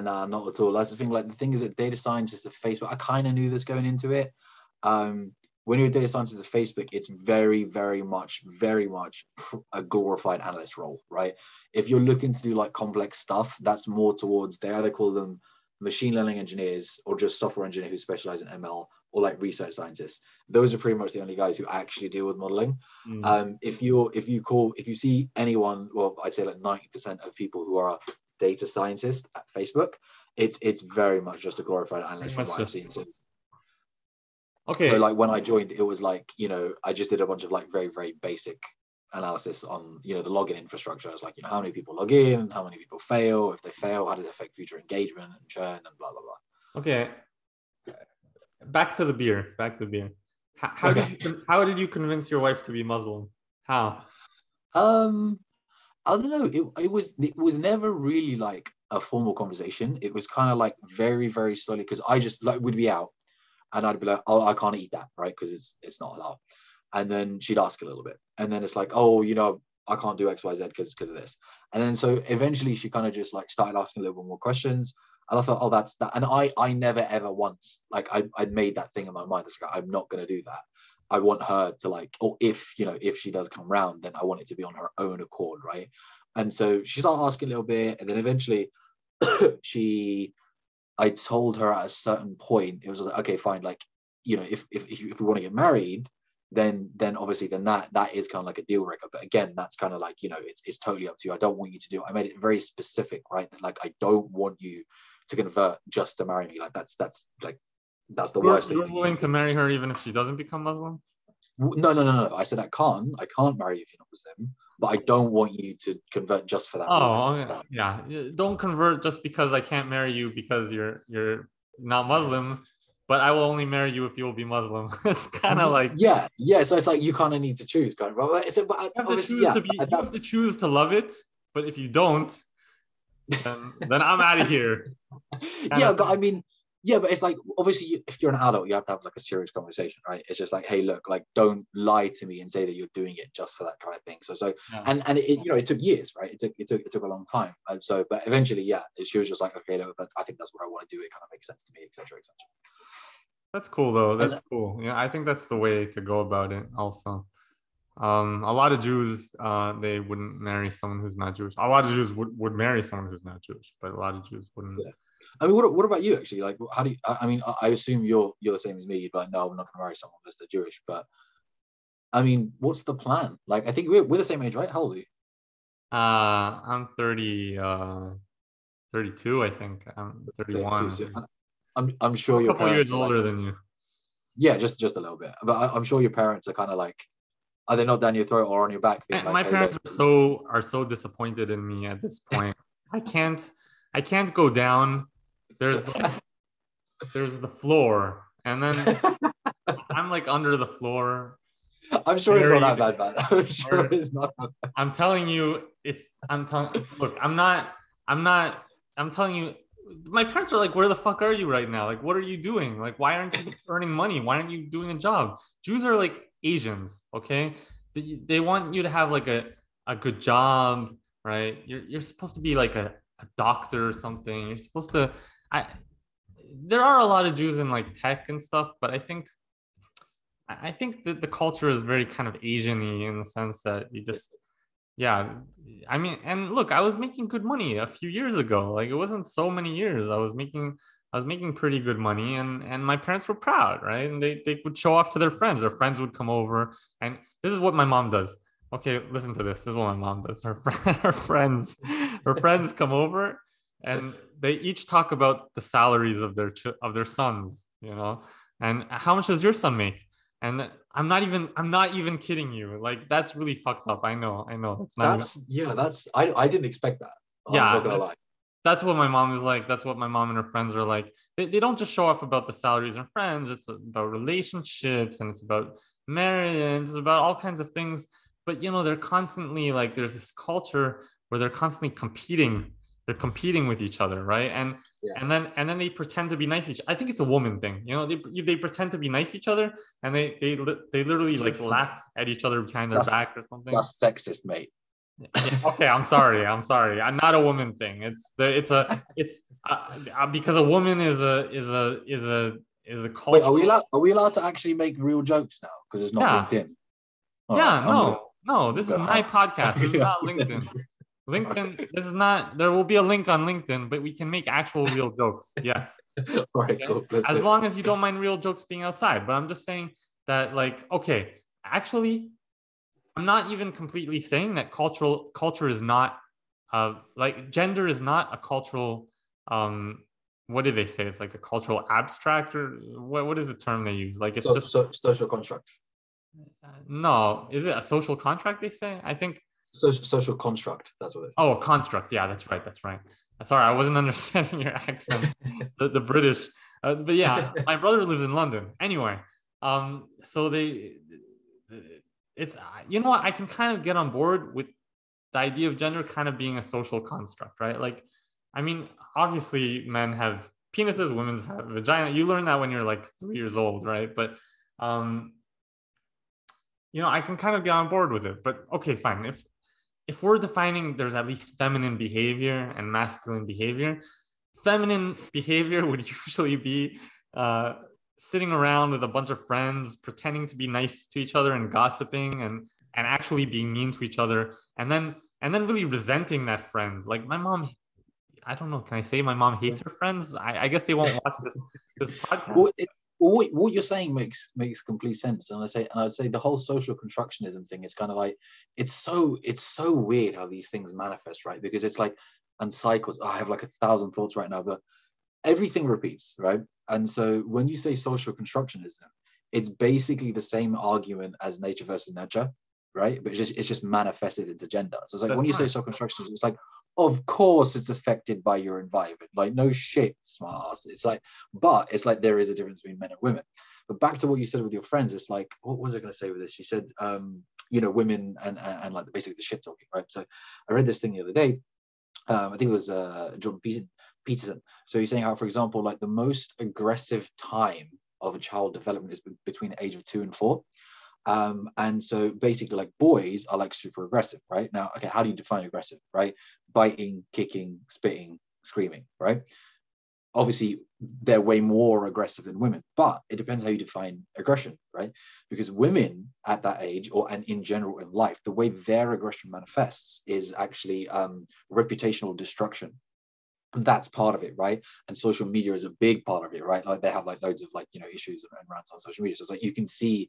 Nah, not at all. That's the thing. Like, the thing is that data scientists at Facebook, I kind of knew this going into it. When you're a data scientist at Facebook, it's very much a glorified analyst role, right? If you're looking to do like complex stuff, that's more towards, they either call them machine learning engineers or just software engineer who specialize in ML, or like research scientists. Those are pretty much the only guys who actually deal with modeling. Mm. If you see anyone, well, I'd say like 90% of people who are data scientists at Facebook, it's very much just a glorified analyst role. I've seen since. Okay. So like when I joined, it was like, I just did a bunch of like very, very basic analysis on, the login infrastructure. I was like, how many people log in, how many people fail, if they fail, how does it affect future engagement and churn and blah, blah, blah. Okay. Back to the beer. How did you convince your wife to be Muslim? How? I don't know. It was never really like a formal conversation. It was kind of like very, very slowly, because I just like would be out, and I'd be like, oh, I can't eat that, right? Because it's not allowed. And then she'd ask a little bit. And then it's like, oh, I can't do X, Y, Z because of this. And then so eventually she kind of just like started asking a little bit more questions. And I thought, oh, that's that. And I never, ever once, like I'd made that thing in my mind. It's like, I'm not going to do that. I want her to like, or if she does come round, then I want it to be on her own accord, right? And so she started asking a little bit. And then eventually I told her at a certain point, it was like, okay, fine. Like, if we want to get married, then obviously then that is kind of like a deal breaker. But again, that's kind of like, it's totally up to you. I don't want you to do it. I made it very specific, right? That like, I don't want you to convert just to marry me. Like that's the worst thing. You're willing to marry her even if she doesn't become Muslim? No. I said, I can't marry you if you're not Muslim, but I don't want you to convert just for that. Oh, yeah. Don't convert just because I can't marry you because you're not Muslim, but I will only marry you if you'll be Muslim. It's kind of like... Yeah. So it's like, you kind of need to choose, kind of. You have to choose to love it, but if you don't, then I'm out of here. But it's like, obviously, if you're an adult, you have to have like a serious conversation, right? It's just like, hey, look, like, don't lie to me and say that you're doing it just for that kind of thing. It took years, right? It took a long time. But eventually, she was just like, okay, look, I think that's what I want to do. It kind of makes sense to me, etc. That's cool, though. That's cool. Yeah, I think that's the way to go about it. Also, a lot of Jews, they wouldn't marry someone who's not Jewish. A lot of Jews would marry someone who's not Jewish, but a lot of Jews wouldn't. Yeah. I mean, what about you, actually? Like, how do you, I assume you're the same as me, but no, I'm not going to marry someone unless they're Jewish. But I mean, what's the plan? Like, I think we're the same age, right? How old are you? I'm 32, I think. I'm 31. So I'm sure you're a couple years older than you. Yeah, just a little bit. But I'm sure your parents are kind of like, are they not down your throat or on your back? Like, my parents are so disappointed in me at this point. I can't go down. There's the floor, and then I'm like under the floor. I'm sure it's not that bad. I'm telling you, look, I'm not. I'm telling you, my parents are like, where the fuck are you right now? Like, what are you doing? Like, why aren't you earning money? Why aren't you doing a job? Jews are like Asians, okay? They want you to have like a good job, right? You're supposed to be like a doctor or something. You're supposed to. There are a lot of Jews in like tech and stuff, but I think that the culture is very kind of Asian-y in the sense that you just, I mean, and look, I was making good money a few years ago. Like, it wasn't so many years. I was making pretty good money, and my parents were proud, right? And they would show off to their friends. Their friends would come over, and this is what my mom does. okay, listen to this. This is what my mom does. Her friends come over, and they each talk about the salaries of their sons, you know, and how much does your son make? And I'm not even kidding you. Like, that's really fucked up. I know. I didn't expect that. That's what my mom is like. That's what my mom and her friends are like. They don't just show off about the salaries and friends. It's about relationships, and it's about marriage, and it's about all kinds of things. But, you know, they're constantly like, there's this culture where they're constantly competing. They're competing with each other, right? And then they pretend to be nice to each other. I think it's a woman thing, you know. They pretend to be nice to each other, and they literally like laugh at each other behind their back or something. That's sexist, mate. Yeah, okay, I'm sorry. I'm not a woman thing. It's because a woman is a culture. Wait, are we allowed to actually make real jokes now? Because it's not LinkedIn. This is my podcast. It's not LinkedIn. LinkedIn, this is not, there will be a link on LinkedIn, but we can make actual real jokes. Yes. Right, cool. As long as you don't mind real jokes being outside. But I'm just saying that, like, okay, actually, I'm not even completely saying that culture is not, like, gender is not a cultural, what do they say? It's like a cultural abstract, or what is the term they use? Like, it's social contract. No, is it a social contract they say? I think. Social construct. That's what it is. Oh, construct. Yeah, that's right. Sorry, I wasn't understanding your accent, the British. But yeah, my brother lives in London. Anyway, so it's, you know what? I can kind of get on board with the idea of gender kind of being a social construct, right? Like, I mean, obviously men have penises, women have vagina. You learn that when you're like 3 years old, right? But, you know, I can kind of get on board with it. But okay, fine. If we're defining there's at least feminine behavior and masculine behavior, feminine behavior would usually be sitting around with a bunch of friends, pretending to be nice to each other and gossiping and actually being mean to each other. And then really resenting that friend. Like my mom, I don't know, can I say my mom hates her friends? I guess they won't watch this podcast. Well, what you're saying makes complete sense, and I'd say the whole social constructionism thing is kind of like it's so weird how these things manifest, right? Because it's like, and cycles. I have like 1,000 thoughts right now, but everything repeats, right? And so when you say social constructionism, it's basically the same argument as nature versus nurture, right? But it's just manifested into gender. So it's like, that's when you say social constructionism, it's like, of course it's affected by your environment. Like, no shit, smart ass. It's like, but it's like there is a difference between men and women. But back to what you said with your friends, it's like, what was I going to say with this? You said, you know, women and like basically the shit talking, right? So I read this thing the other day. I think it was Jordan Peterson. So he's saying how, for example, like the most aggressive time of a child development is between the age of 2 and 4. And so basically, like, boys are like super aggressive, right? Now, okay, how do you define aggressive, right? Biting, kicking, spitting, screaming, right? Obviously, they're way more aggressive than women, but it depends how you define aggression, right? Because women at that age, and in general in life, the way their aggression manifests is actually reputational destruction. That's part of it, right? And social media is a big part of it, right? Like, they have like loads of like, you know, issues and rants on social media. So it's like you can see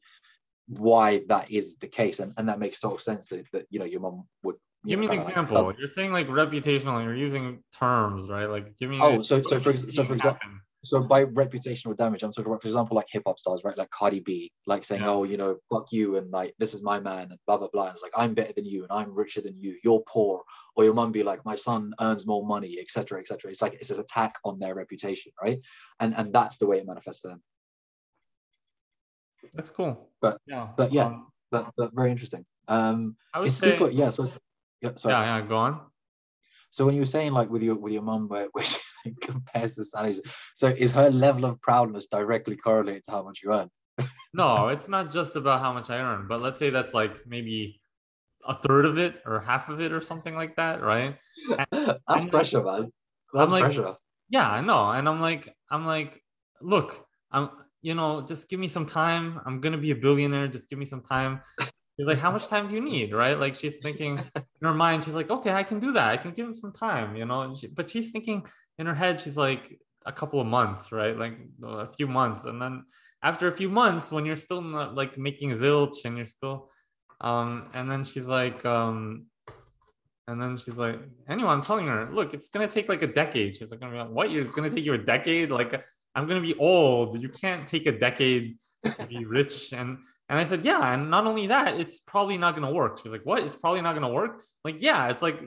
why that is the case, and that makes total sense that you know, your mom would give me an example. Like, you're saying like reputational, you're using terms, right? Like, give me so for example, by reputational damage, I'm talking about, for example, like hip-hop stars, right? Like Cardi B, like saying, oh, you know, fuck you, and like, this is my man, and blah blah blah, and it's like, I'm better than you, and I'm richer than you, you're poor. Or your mum be like, my son earns more money, etc., etc. It's like, it's an attack on their reputation, right? And that's the way it manifests for them. That's cool. But very interesting. Go on. So when you were saying like with your mum, where she like compares the salaries, so is her level of proudness directly correlated to how much you earn? No, it's not just about how much I earn, but let's say that's like maybe a third of it or half of it or something like that, right? That's pressure, man. That's pressure. Yeah, I know. And I'm like, look, you know, just give me some time. I'm going to be a billionaire. Just give me some time. She's like, how much time do you need? Right? Like, she's thinking in her mind, she's like, okay, I can do that. I can give him some time, you know, but she's thinking in her head, she's like a couple of months, right? Like a few months. And then after a few months, when you're still not like making zilch and you're still And then she's like, anyway, I'm telling her, look, it's going to take like a decade. She's like, what? It's going to take you a decade? Like, I'm going to be old. You can't take a decade to be rich. And I said, yeah. And not only that, it's probably not going to work. She's like, what? It's probably not going to work? Like, yeah, it's like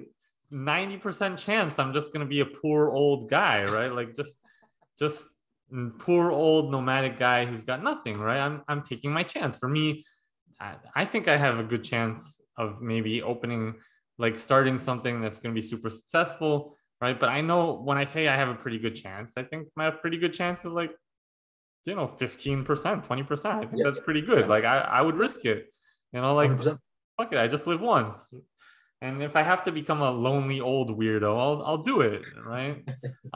90% chance I'm just going to be a poor old guy, right? Like just poor old nomadic guy who's got nothing, right? I'm taking my chance. For me, I think I have a good chance of maybe opening, like starting something that's going to be super successful, right? But I know when I say I have a pretty good chance, I think my pretty good chance is like, 15%, 20%. I think that's pretty good. Like I would risk it, like 100%. Fuck it, I just live once. And if I have to become a lonely old weirdo, I'll do it, right? But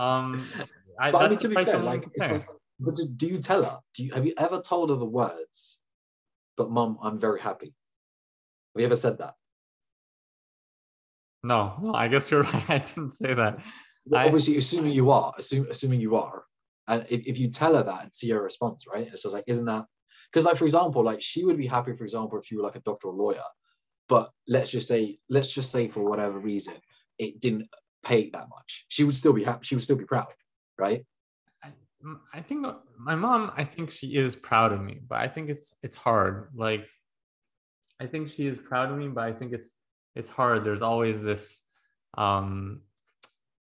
I mean, to be fair, but do you tell her? Have you ever told her the words, but Mom, I'm very happy? Have you ever said that? No, I guess you're right. I didn't say that. Well, obviously, assuming you are, and if you tell her that and see her response, right? It's just like, isn't that? Because, like, for example, like she would be happy, for example, if you were like a doctor or lawyer, but let's just say for whatever reason, it didn't pay that much. She would still be happy. She would still be proud, right? I think my mom, I think she is proud of me, but I think it's hard. Like, I think she is proud of me, but I think it's hard. There's always this,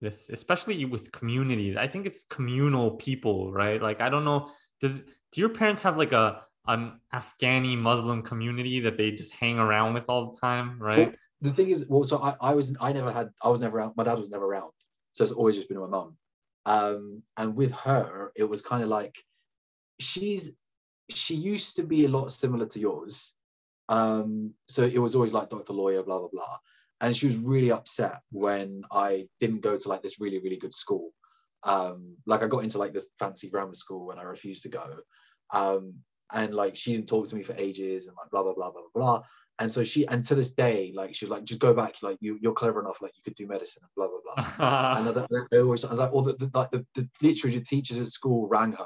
especially with communities. I think it's communal people, right? Like, I don't know, do your parents have like an Afghani Muslim community that they just hang around with all the time, right? Well, the thing is, I was never around. My dad was never around. So it's always just been my mom. And with her, it was kind of like, she used to be a lot similar to yours. So it was always like doctor, lawyer, blah, blah, blah. And she was really upset when I didn't go to like this really, really good school. Like I got into like this fancy grammar school and I refused to go. And like, she didn't talk to me for ages and like, blah, blah, blah, blah, blah. And so and to this day, like, she was like, just go back. Like you're clever enough. Like you could do medicine and blah, blah, blah. And the literature teachers at school rang her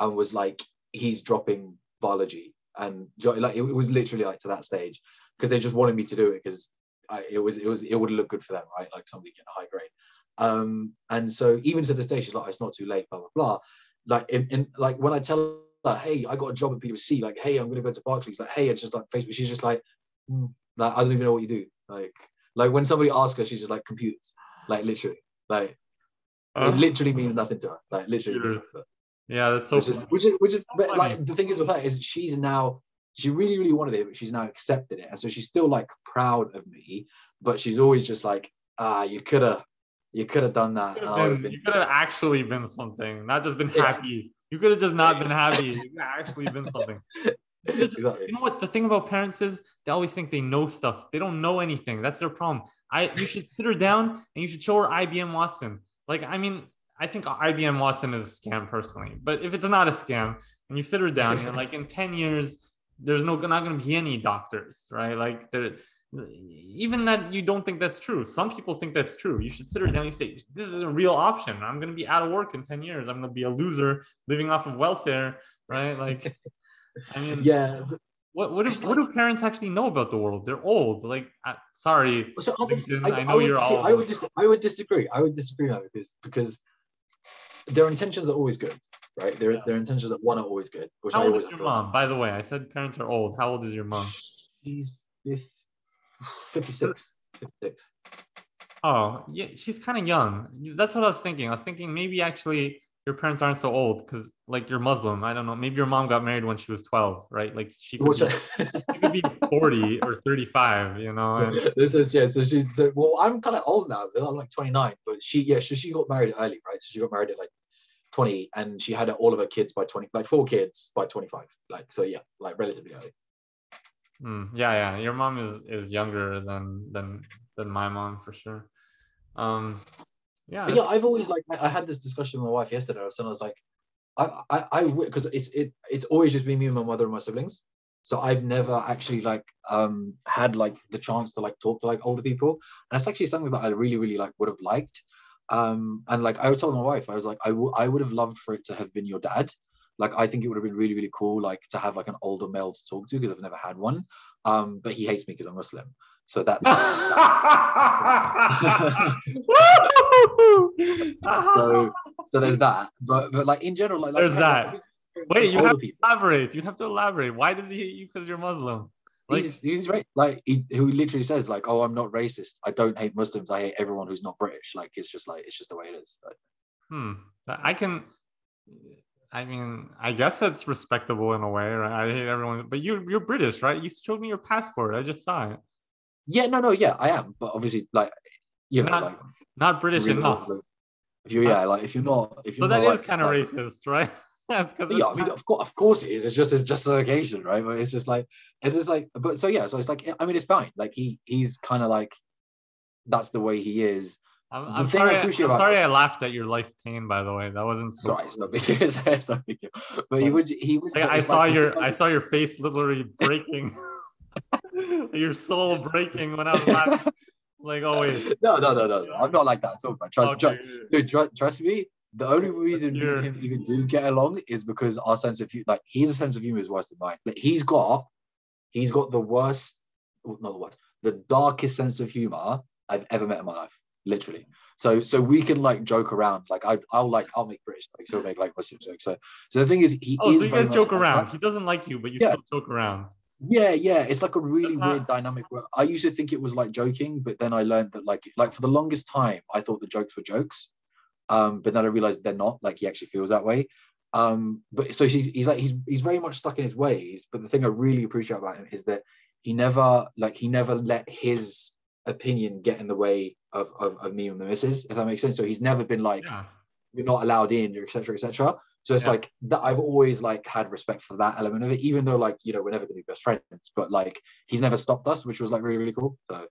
and was like, he's dropping biology. And like, it was literally like to that stage because they just wanted me to do it because it would look good for them, right? Like somebody getting a high grade. And so even to this day, she's like, it's not too late, blah, blah, blah. Like, like when I tell her, hey, I got a job at PwC, like, hey, I'm going to go to Barclays, like, hey, I just like Facebook. She's just like, like, I don't even know what you do. Like when somebody asks her, she's just like, computers, like literally, like it literally means nothing to her. Like literally. Yeah, that's so which is but, like the thing is with her is she really, really wanted it, but she's now accepted it. And so she's still like proud of me, but she's always just like, you could have done that. You could have actually been something, not just been happy. You could have just not been happy. You could have actually been something. You know what the thing about parents is? They always think they know stuff. They don't know anything. That's their problem. You should sit her down and you should show her IBM Watson. Like, I mean, I think IBM Watson is a scam personally, but if it's not a scam and you sit her down and like in 10 years, there's not going to be any doctors, right? Like even that you don't think that's true. Some people think that's true. You should sit her down and say, this is a real option. I'm going to be out of work in 10 years. I'm going to be a loser living off of welfare, right? Like, I mean, yeah. What do parents actually know about the world? They're old. Like, sorry. So I know you're all. I would disagree. I would disagree now because their intentions are always good, right? Their intentions at one are always good. Which How old is your mom? By the way, I said parents are old. How old is your mom? She's 56. 56. Oh, yeah, she's kind of young. That's what I was thinking. I was thinking maybe actually your parents aren't so old because like you're Muslim. I don't know. Maybe your mom got married when she was 12, right? Like she could be 40 or 35, you know? And this is, yeah, so she's, so, well, I'm kind of old now. I'm like 29, but she got married early, right? So she got married at like 20 and she had all of her kids by 20, like 4 kids by 25. Like, so yeah, like relatively early. Yeah. Your mom is younger than my mom for sure. Yeah. I've always like, I had this discussion with my wife yesterday. I was like, I because it's always just been me and my mother and my siblings. So I've never actually like had like the chance to like talk to like older people. And that's actually something that I really, really like would have liked. And like I told my wife, I was like, I would have loved for it to have been your dad. Like, I think it would have been really, really cool, like, to have like an older male to talk to, because I've never had one. But he hates me because I'm Muslim. So that. so there's that. But like in general, like there's that. Wait, you have to elaborate. You have to elaborate. Why does he hate you because you're Muslim? Like, he's right. Like he literally says, like, "Oh, I'm not racist. I don't hate Muslims. I hate everyone who's not British." Like, it's just the way it is. Like, I mean, I guess that's respectable in a way, right? I hate everyone, but you're British, right? You showed me your passport. I just saw it. Yeah, yeah, I am, but obviously, like, you know, not British really enough. If you're not, that is kind of racist, right? Yeah, I mean, of course it is. It's just an occasion, right? But it's like, I mean, it's fine. Like he's kind of like, that's the way he is. I'm sorry I laughed at your life pain, by the way. That wasn't so sorry. It's no big deal. But he would. I saw your face literally breaking, your soul breaking when I was laughing. Like, oh wait. No. I'm not like that at all. Trust me. The only reason me and him even do get along is because our sense of humor, like his sense of humor, is worse than mine. Like he's got the worst, not the worst, the darkest sense of humor I've ever met in my life. Literally, so we can like joke around. Like I'll make British jokes, he'll make like Muslim jokes. So the thing is, so you guys joke around. He doesn't like you, but you still joke around. Yeah. It's like a really weird dynamic. Where I used to think it was like joking, but then I learned that like for the longest time, I thought the jokes were jokes, but then I realized they're not. Like he actually feels that way. But so he's very much stuck in his ways. But the thing I really appreciate about him is that he never let his opinion get in the way of me and the missus, if that makes sense. So he's never been like, you're not allowed in, or etc. So it's like that. I've always like had respect for that element of it, even though like, you know, we're never gonna be best friends, but like he's never stopped us, which was like really, really cool. So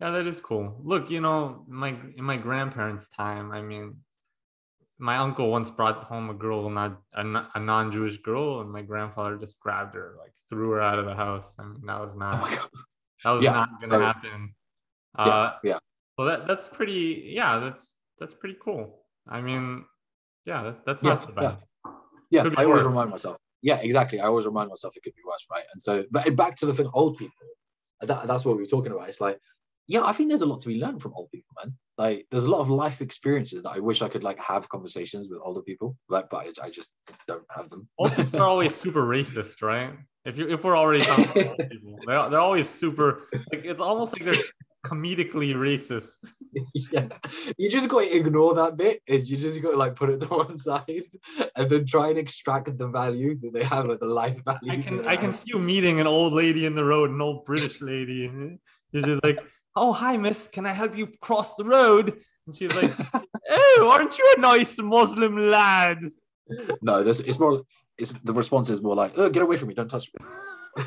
yeah, that is cool. Look, you know, in my grandparents' time, I mean, my uncle once brought home a girl, not a non-Jewish girl, and my grandfather just grabbed her, like threw her out of the house. I mean, that was not gonna happen. Well, that's pretty cool. I mean, that's not so bad. Yeah, I always remind myself. Yeah, exactly. I always remind myself it could be worse, right? And so, but back to the thing, old people. That's what we were talking about. It's like, yeah, I think there's a lot to be learned from old people, man. Like, there's a lot of life experiences that I wish I could like have conversations with older people, but I just don't have them. Old people are always super racist, right? If we're already talking about old people, they're always super. Like, it's almost like they're comedically racist. Yeah, you just got to ignore that bit. You just got to like put it to one side and then try and extract the value that they have, like the life value. I can see you meeting an old lady in the road, an old British lady. You're just like, "Oh, hi, miss. Can I help you cross the road?" And she's like, "Oh, aren't you a nice Muslim lad?" No, the response is more like, "Oh, get away from me! Don't touch me."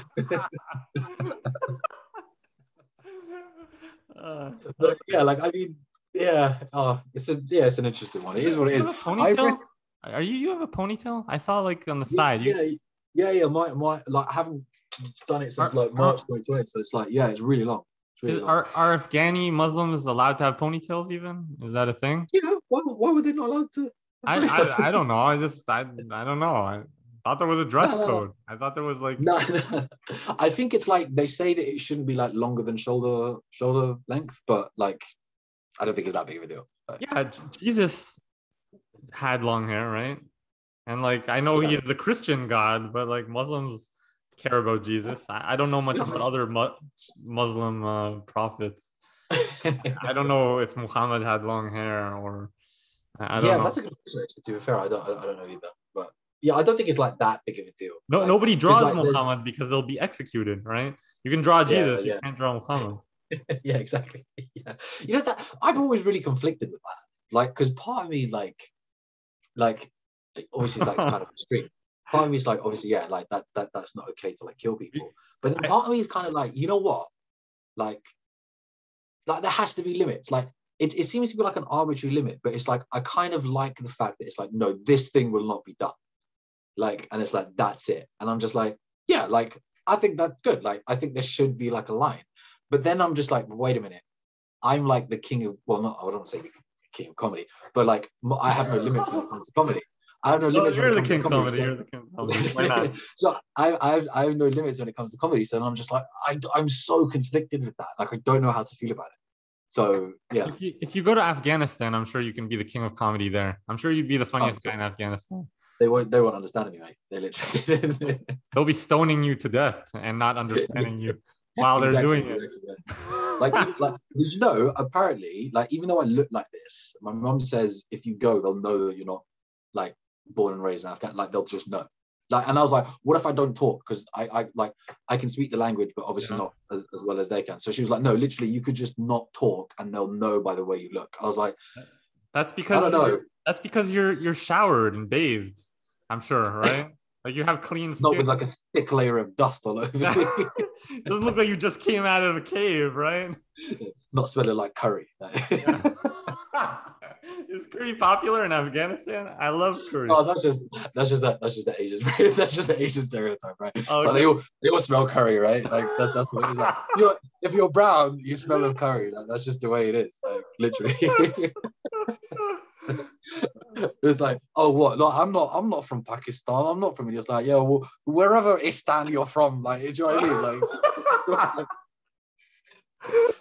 But yeah, like I mean, yeah. Oh, it's an interesting one. It is what it is. You have a ponytail? I saw like on the side. Yeah. My like I haven't done it since like March 2020, so it's like it's really long. It's really long. Are Afghani Muslims allowed to have ponytails? Even is that a thing? Yeah. Why were they not allowed to? I don't know. I don't know. I thought there was a dress code. I thought there was like no. I think it's like they say that it shouldn't be like longer than shoulder length, but like I don't think it's that big of a deal. Like, yeah, Jesus had long hair, right? And like I know he is the Christian God, but like Muslims care about Jesus. I don't know much about other Muslim prophets. I don't know if Muhammad had long hair or. I don't know. That's a good question. Actually, to be fair, I don't know either. But yeah, I don't think it's like that big of a deal. No, like, nobody draws like Muhammad because they'll be executed, right? You can draw Jesus, you can't draw Muhammad. Yeah, exactly. Yeah, you know that I'm always really conflicted with that. Like, because part of me, like obviously, it's like kind of extreme. Part of me is like, obviously, yeah, like that's not okay to like kill people. But then part of me is kind of like, you know what? Like there has to be limits. Like. It seems to be like an arbitrary limit, but it's like I kind of like the fact that it's like, no, this thing will not be done. Like, and it's like, that's it. And I'm just like, yeah, like, I think that's good. Like, I think there should be like a line. But then I'm just like, wait a minute. I'm like the king of, well, not, I don't want to say the king of comedy, but like, I have no limits when it comes to comedy. I have no limits. You're the king of comedy. You're the king of comedy. Why not? So I have no limits when it comes to comedy. So I'm just like, I'm so conflicted with that. Like, I don't know how to feel about it. So yeah. If you go to Afghanistan, I'm sure you can be the king of comedy there. I'm sure you'd be the funniest guy in Afghanistan. They won't understand me, mate. They literally they'll be stoning you to death and not understanding you while they're doing it. Yeah. Like, did you know? Apparently, like, even though I look like this, my mom says if you go, they'll know that you're not like born and raised in Afghanistan. Like, they'll just know. Like, and I was like, what if I don't talk? Because I can speak the language, but obviously not as well as they can. So she was like, no, literally, you could just not talk, and they'll know by the way you look. I was like, that's because you're showered and bathed. I'm sure, right? Like, you have clean skin. Not with like a thick layer of dust all over me. It doesn't look like you just came out of a cave, right? Not smelling like curry. Is curry popular in Afghanistan? I love curry. Oh, that's just the Asian, right? That's just the Asian stereotype, right? Okay. So they all smell curry, right? Like that's what it is. Like, you know, if you're brown, you smell of curry. Like, that's just the way it is, like, literally. It's like, oh, what? No, I'm not from Pakistan. I'm not from India. It's like, yeah, well, wherever Istan you're from, like, do you know what I mean?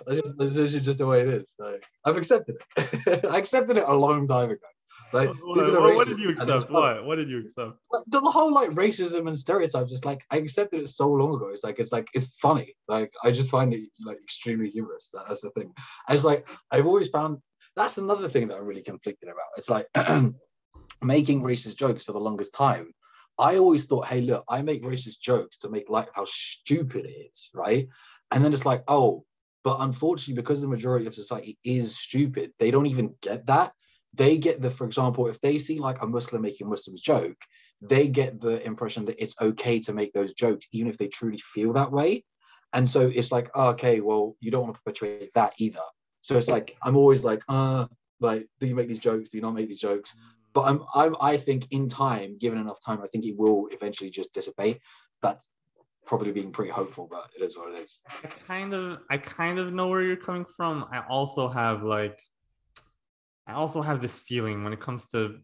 Like, this is just the way it is. Like, I've accepted it. I accepted it a long time ago. Like, what did you accept? What did you accept? The whole like racism and stereotypes. It's like I accepted it so long ago. It's funny. Like, I just find it like extremely humorous. That's the thing. It's like I've always found. That's another thing that I'm really conflicted about. It's like making racist jokes for the longest time. I always thought, hey, look, I make racist jokes to make light of how stupid it is, right? And then it's like, oh, but unfortunately, because the majority of society is stupid, they don't even get that. They get the, for example, if they see like a Muslim making Muslims joke, they get the impression that it's okay to make those jokes, even if they truly feel that way. And so it's like, oh, okay, well, you don't want to perpetuate that either. So it's like, I'm always like, do you make these jokes? Do you not make these jokes? But I think in time, given enough time, I think it will eventually just dissipate. That's probably being pretty hopeful, but it is what it is. I kind of know where you're coming from. I also have this feeling when it comes to,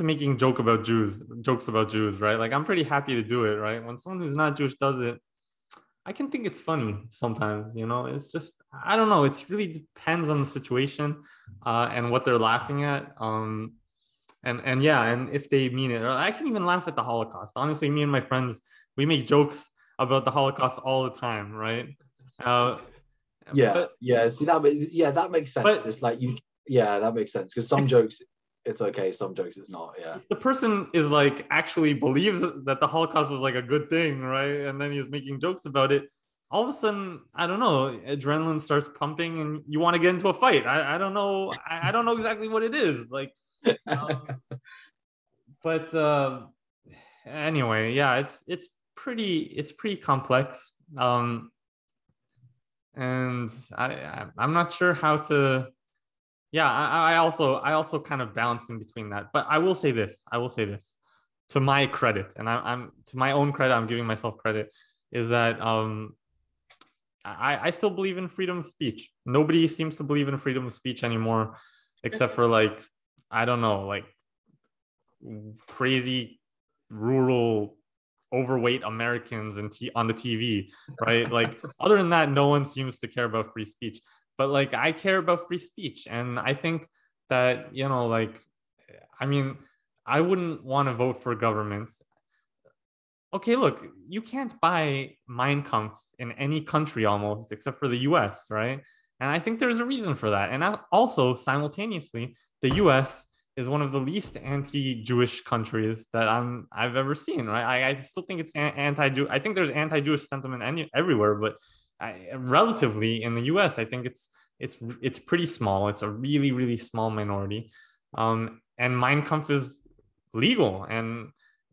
making jokes about Jews, right? Like, I'm pretty happy to do it, right? When someone who's not Jewish does it, I can think it's funny sometimes, you know, it's just, I don't know. It really depends on the situation and what they're laughing at. And if they mean it, I can even laugh at the Holocaust. Honestly, me and my friends, we make jokes about the Holocaust all the time. Right. That makes sense. But, it's like, that makes sense. Cause some jokes it's okay. Some jokes it's not. Yeah. If the person is like actually believes that the Holocaust was like a good thing, right? And then he's making jokes about it. All of a sudden, I don't know, adrenaline starts pumping and you want to get into a fight. I don't know. I don't know exactly what it is. Like, anyway, yeah, it's pretty complex. And I'm not sure how to. Yeah, I also kind of bounce in between that. But I will say this to my credit, and I'm to my own credit, I'm giving myself credit, is that I still believe in freedom of speech. Nobody seems to believe in freedom of speech anymore, except for like, I don't know, like crazy rural overweight Americans and on the TV, right? Like, other than that, no one seems to care about free speech. But like, I care about free speech. And I think that, you know, like, I mean, I wouldn't want to vote for governments. Okay, look, you can't buy Mein Kampf in any country almost except for the US, right? And I think there's a reason for that. And also simultaneously, the US is one of the least anti-Jewish countries that I've ever seen, right? I still think it's anti-Jew. I think there's anti-Jewish sentiment everywhere, but relatively in the US, I think it's pretty small. It's a really, really small minority. And Mein Kampf is legal. And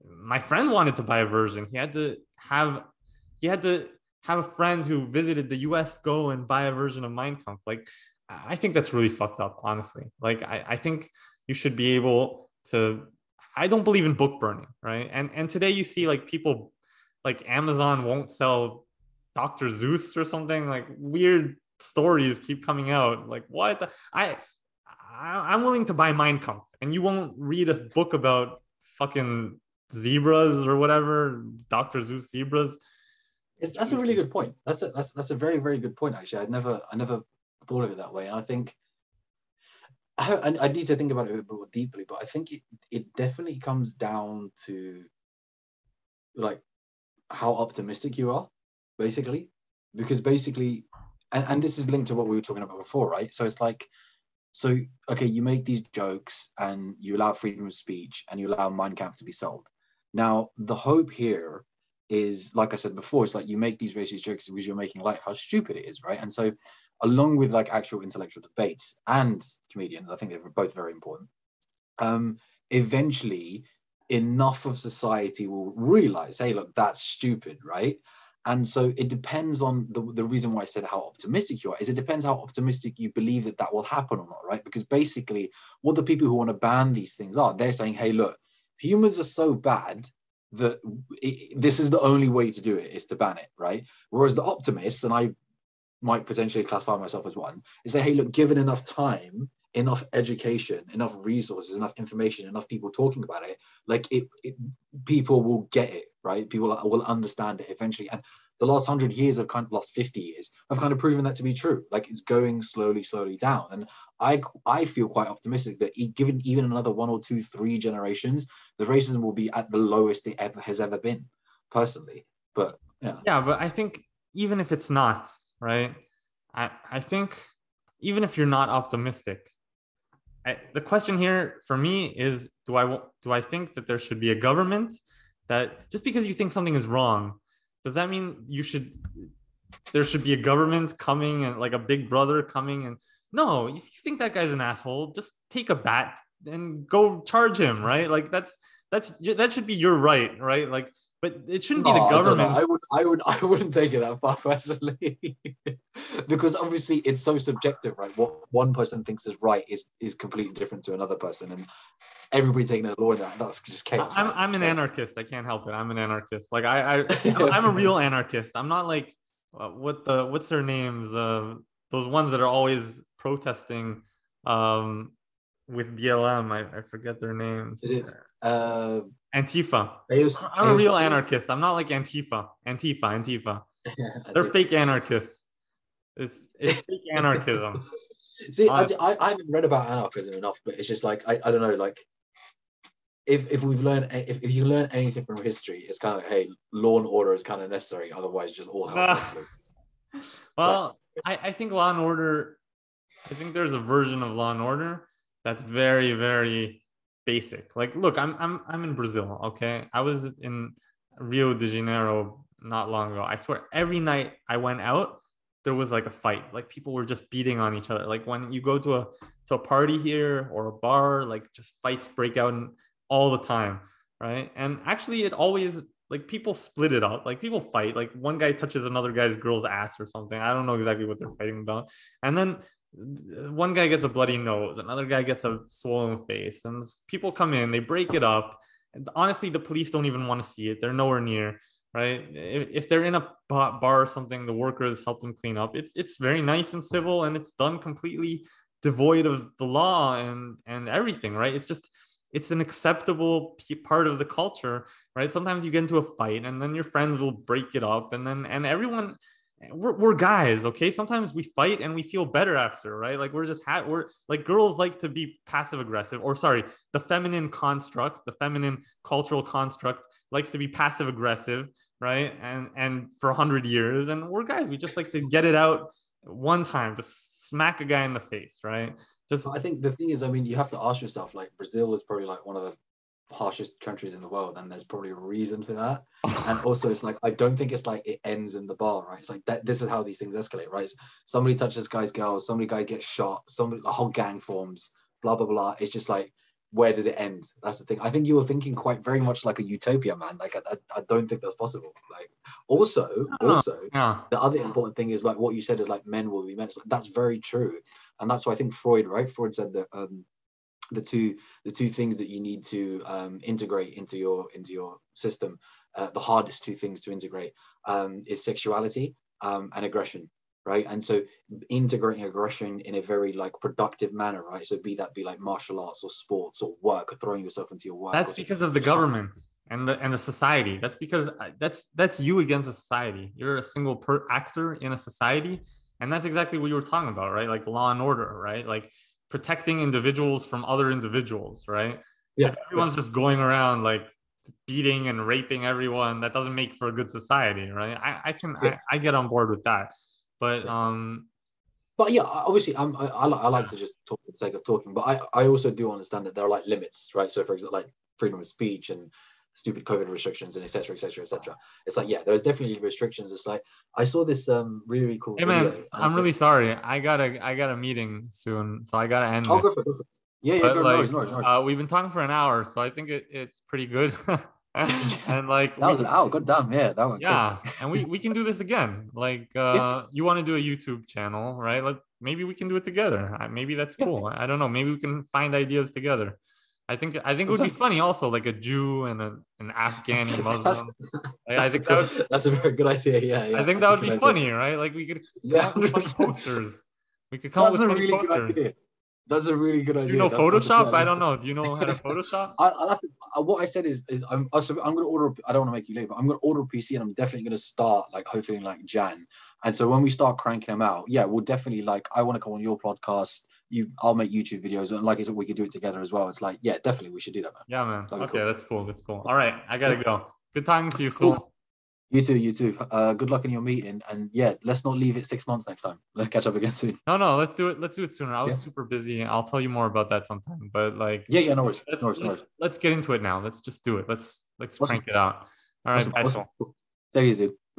my friend wanted to buy a version. He had to have a friend who visited the US go and buy a version of Mein Kampf. Like, I think that's really fucked up, honestly. Like, I think you should be able to. I don't believe in book burning, right? And today you see like people like Amazon won't sell Dr. Zeus or something, like weird stories keep coming out. Like, what? I I'm willing to buy Mein Kampf, and you won't read a book about fucking zebras or whatever, Dr. Zeus zebras. That's a really good point. That's a very, very good point, actually. I never thought of it that way. And I think I need to think about it a bit more deeply, but I think it definitely comes down to like how optimistic you are, basically. Because basically, and this is linked to what we were talking about before, right? So it's like, so okay, you make these jokes and you allow freedom of speech and you allow Mein Kampf to be sold. Now, the hope here is, like I said before, it's like you make these racist jokes because you're making light of how stupid it is, right? And so along with like actual intellectual debates and comedians, I think they're both very important. Eventually, enough of society will realize, hey, look, that's stupid, right? And so it depends on the reason why I said how optimistic you are, is it depends how optimistic you believe that that will happen or not, right? Because basically what the people who want to ban these things are, they're saying, hey, look, humans are so bad that this is the only way to do it, is to ban it, right? Whereas the optimists, and I might potentially classify myself as one, is say, hey, look, given enough time, enough education, enough resources, enough information, enough people talking about it, like people will get it, right? People will understand it eventually. And the last 100 years, I've kind of lost 50 years, I've kind of proven that to be true. Like it's going slowly, slowly down. And I feel quite optimistic that given even another 1 or 2, 3 generations, the racism will be at the lowest it has ever been, personally. But yeah. Yeah, but I think even if it's not, right? I think even if you're not optimistic, the question here for me is, do I think that there should be a government that just because you think something is wrong, does that mean there should be a government coming and like a big brother coming? And no, if you think that guy's an asshole, just take a bat and go charge him, right? Like that should be your right, right? Like, but it shouldn't be the government. I wouldn't take it that far, personally, because obviously it's so subjective, right? What one person thinks is right is completely different to another person, and everybody taking the law down. That's just chaos. I'm an anarchist. I can't help it. I'm an anarchist. Like I'm a real anarchist. I'm not like what's their names? Those ones that are always protesting with BLM. I forget their names. Is it? Antifa. I'm a real anarchist. I'm not like Antifa. Yeah, they're fake anarchists. It's fake anarchism. See, I haven't read about anarchism enough, but it's just like I don't know. Like if we've learned if you learn anything from history, it's kind of hey, law and order is kind of necessary. Otherwise, just all hell. Well, I think law and order. I think there's a version of law and order that's very, very basic. Like, look, I'm in Brazil, okay? I was in Rio de Janeiro not long ago. I swear, every night I went out, there was like a fight. Like people were just beating on each other. Like when you go to a party here or a bar, like just fights break out all the time, right? And actually, it always like people split it up. Like people fight. Like one guy touches another guy's girl's ass or something. I don't know exactly what they're fighting about. And then one guy gets a bloody nose, another guy gets a swollen face, and people come in, they break it up. And honestly, the police don't even want to see it. They're nowhere near, right? If they're in a bar or something, the workers help them clean up. It's very nice and civil, and it's done completely devoid of the law and everything, right? It's an acceptable part of the culture, right? Sometimes you get into a fight, and then your friends will break it up, and everyone. We're guys, okay? Sometimes we fight and we feel better after, right? Like we're like girls like to be passive aggressive, or sorry, the feminine cultural construct likes to be passive aggressive, right? And for 100 years, and we're guys, we just like to get it out one time, just smack a guy in the face, right? Just I think the thing is, I mean, you have to ask yourself, like Brazil is probably like one of the harshest countries in the world, and there's probably a reason for that. And also it's like I don't think it's like it ends in the bar, right? It's like that this is how these things escalate, right? It's somebody touches guy's girl, guy gets shot, the whole gang forms, blah blah blah. It's just like, where does it end? That's the thing. I think you were thinking quite very much like a utopia, man. Like I don't think that's possible. Like the other important thing is like what you said is like men will be men. Like, that's very true, and that's why I think Freud, right? Freud said that the two things that you need to integrate into your system, the hardest two things to integrate is sexuality and aggression. right? And so integrating aggression in a very like productive manner, right? So be like martial arts or sports or work or throwing yourself into your work. That's because of the government and the society. That's because that's you against the society. You're a single actor in a society. And that's exactly what you were talking about, right? Like law and order, right? Like protecting individuals from other individuals, right? Yeah. If everyone's just going around like beating and raping everyone, that doesn't make for a good society, right? I get on board with that. But yeah, obviously, I like to just talk for the sake of talking, but I also do understand that there are like limits, right? So for example, like freedom of speech and stupid COVID restrictions and etc. It's like, yeah, there's definitely restrictions. It's like, I saw this really cool video. Man, I'm really sorry. I got a meeting soon, so I got to end it. Go for it. Yeah, no worries. We've been talking for an hour, so I think it's pretty good. And like that was an hour, good damn, yeah, that one. Yeah, and we can do this again. Like, you want to do a YouTube channel, right? Like, maybe we can do it together. Maybe that's cool. I don't know. Maybe we can find ideas together. I think it would be funny also, like a Jew and an Afghani Muslim. That's a very good idea. Yeah. I think that would be funny, right? Like we could come up with posters. We could come up with really posters. Good idea. That's a really good idea. Do you know Photoshop? I don't know. Do you know how to Photoshop? I'll have to. What I said is I'm going to order. I don't want to make you leave, but I'm going to order a PC, and I'm definitely going to start like hopefully in like Jan. And so when we start cranking them out, yeah, we'll definitely like I want to come on your podcast. I'll make YouTube videos, and like I said, we could do it together as well. It's like, yeah, definitely we should do that, man. Yeah, man. That'd be cool. That's cool. All right, I gotta go. Good talking to you, Sule. Cool. You too. Good luck in your meeting. And yeah, let's not leave it 6 months next time. Let's catch up again soon. No, let's do it sooner. I was super busy. I'll tell you more about that sometime. But like yeah, no worries. Let's get into it now. Let's just do it. Let's crank it out. All right, bye. Take it easy.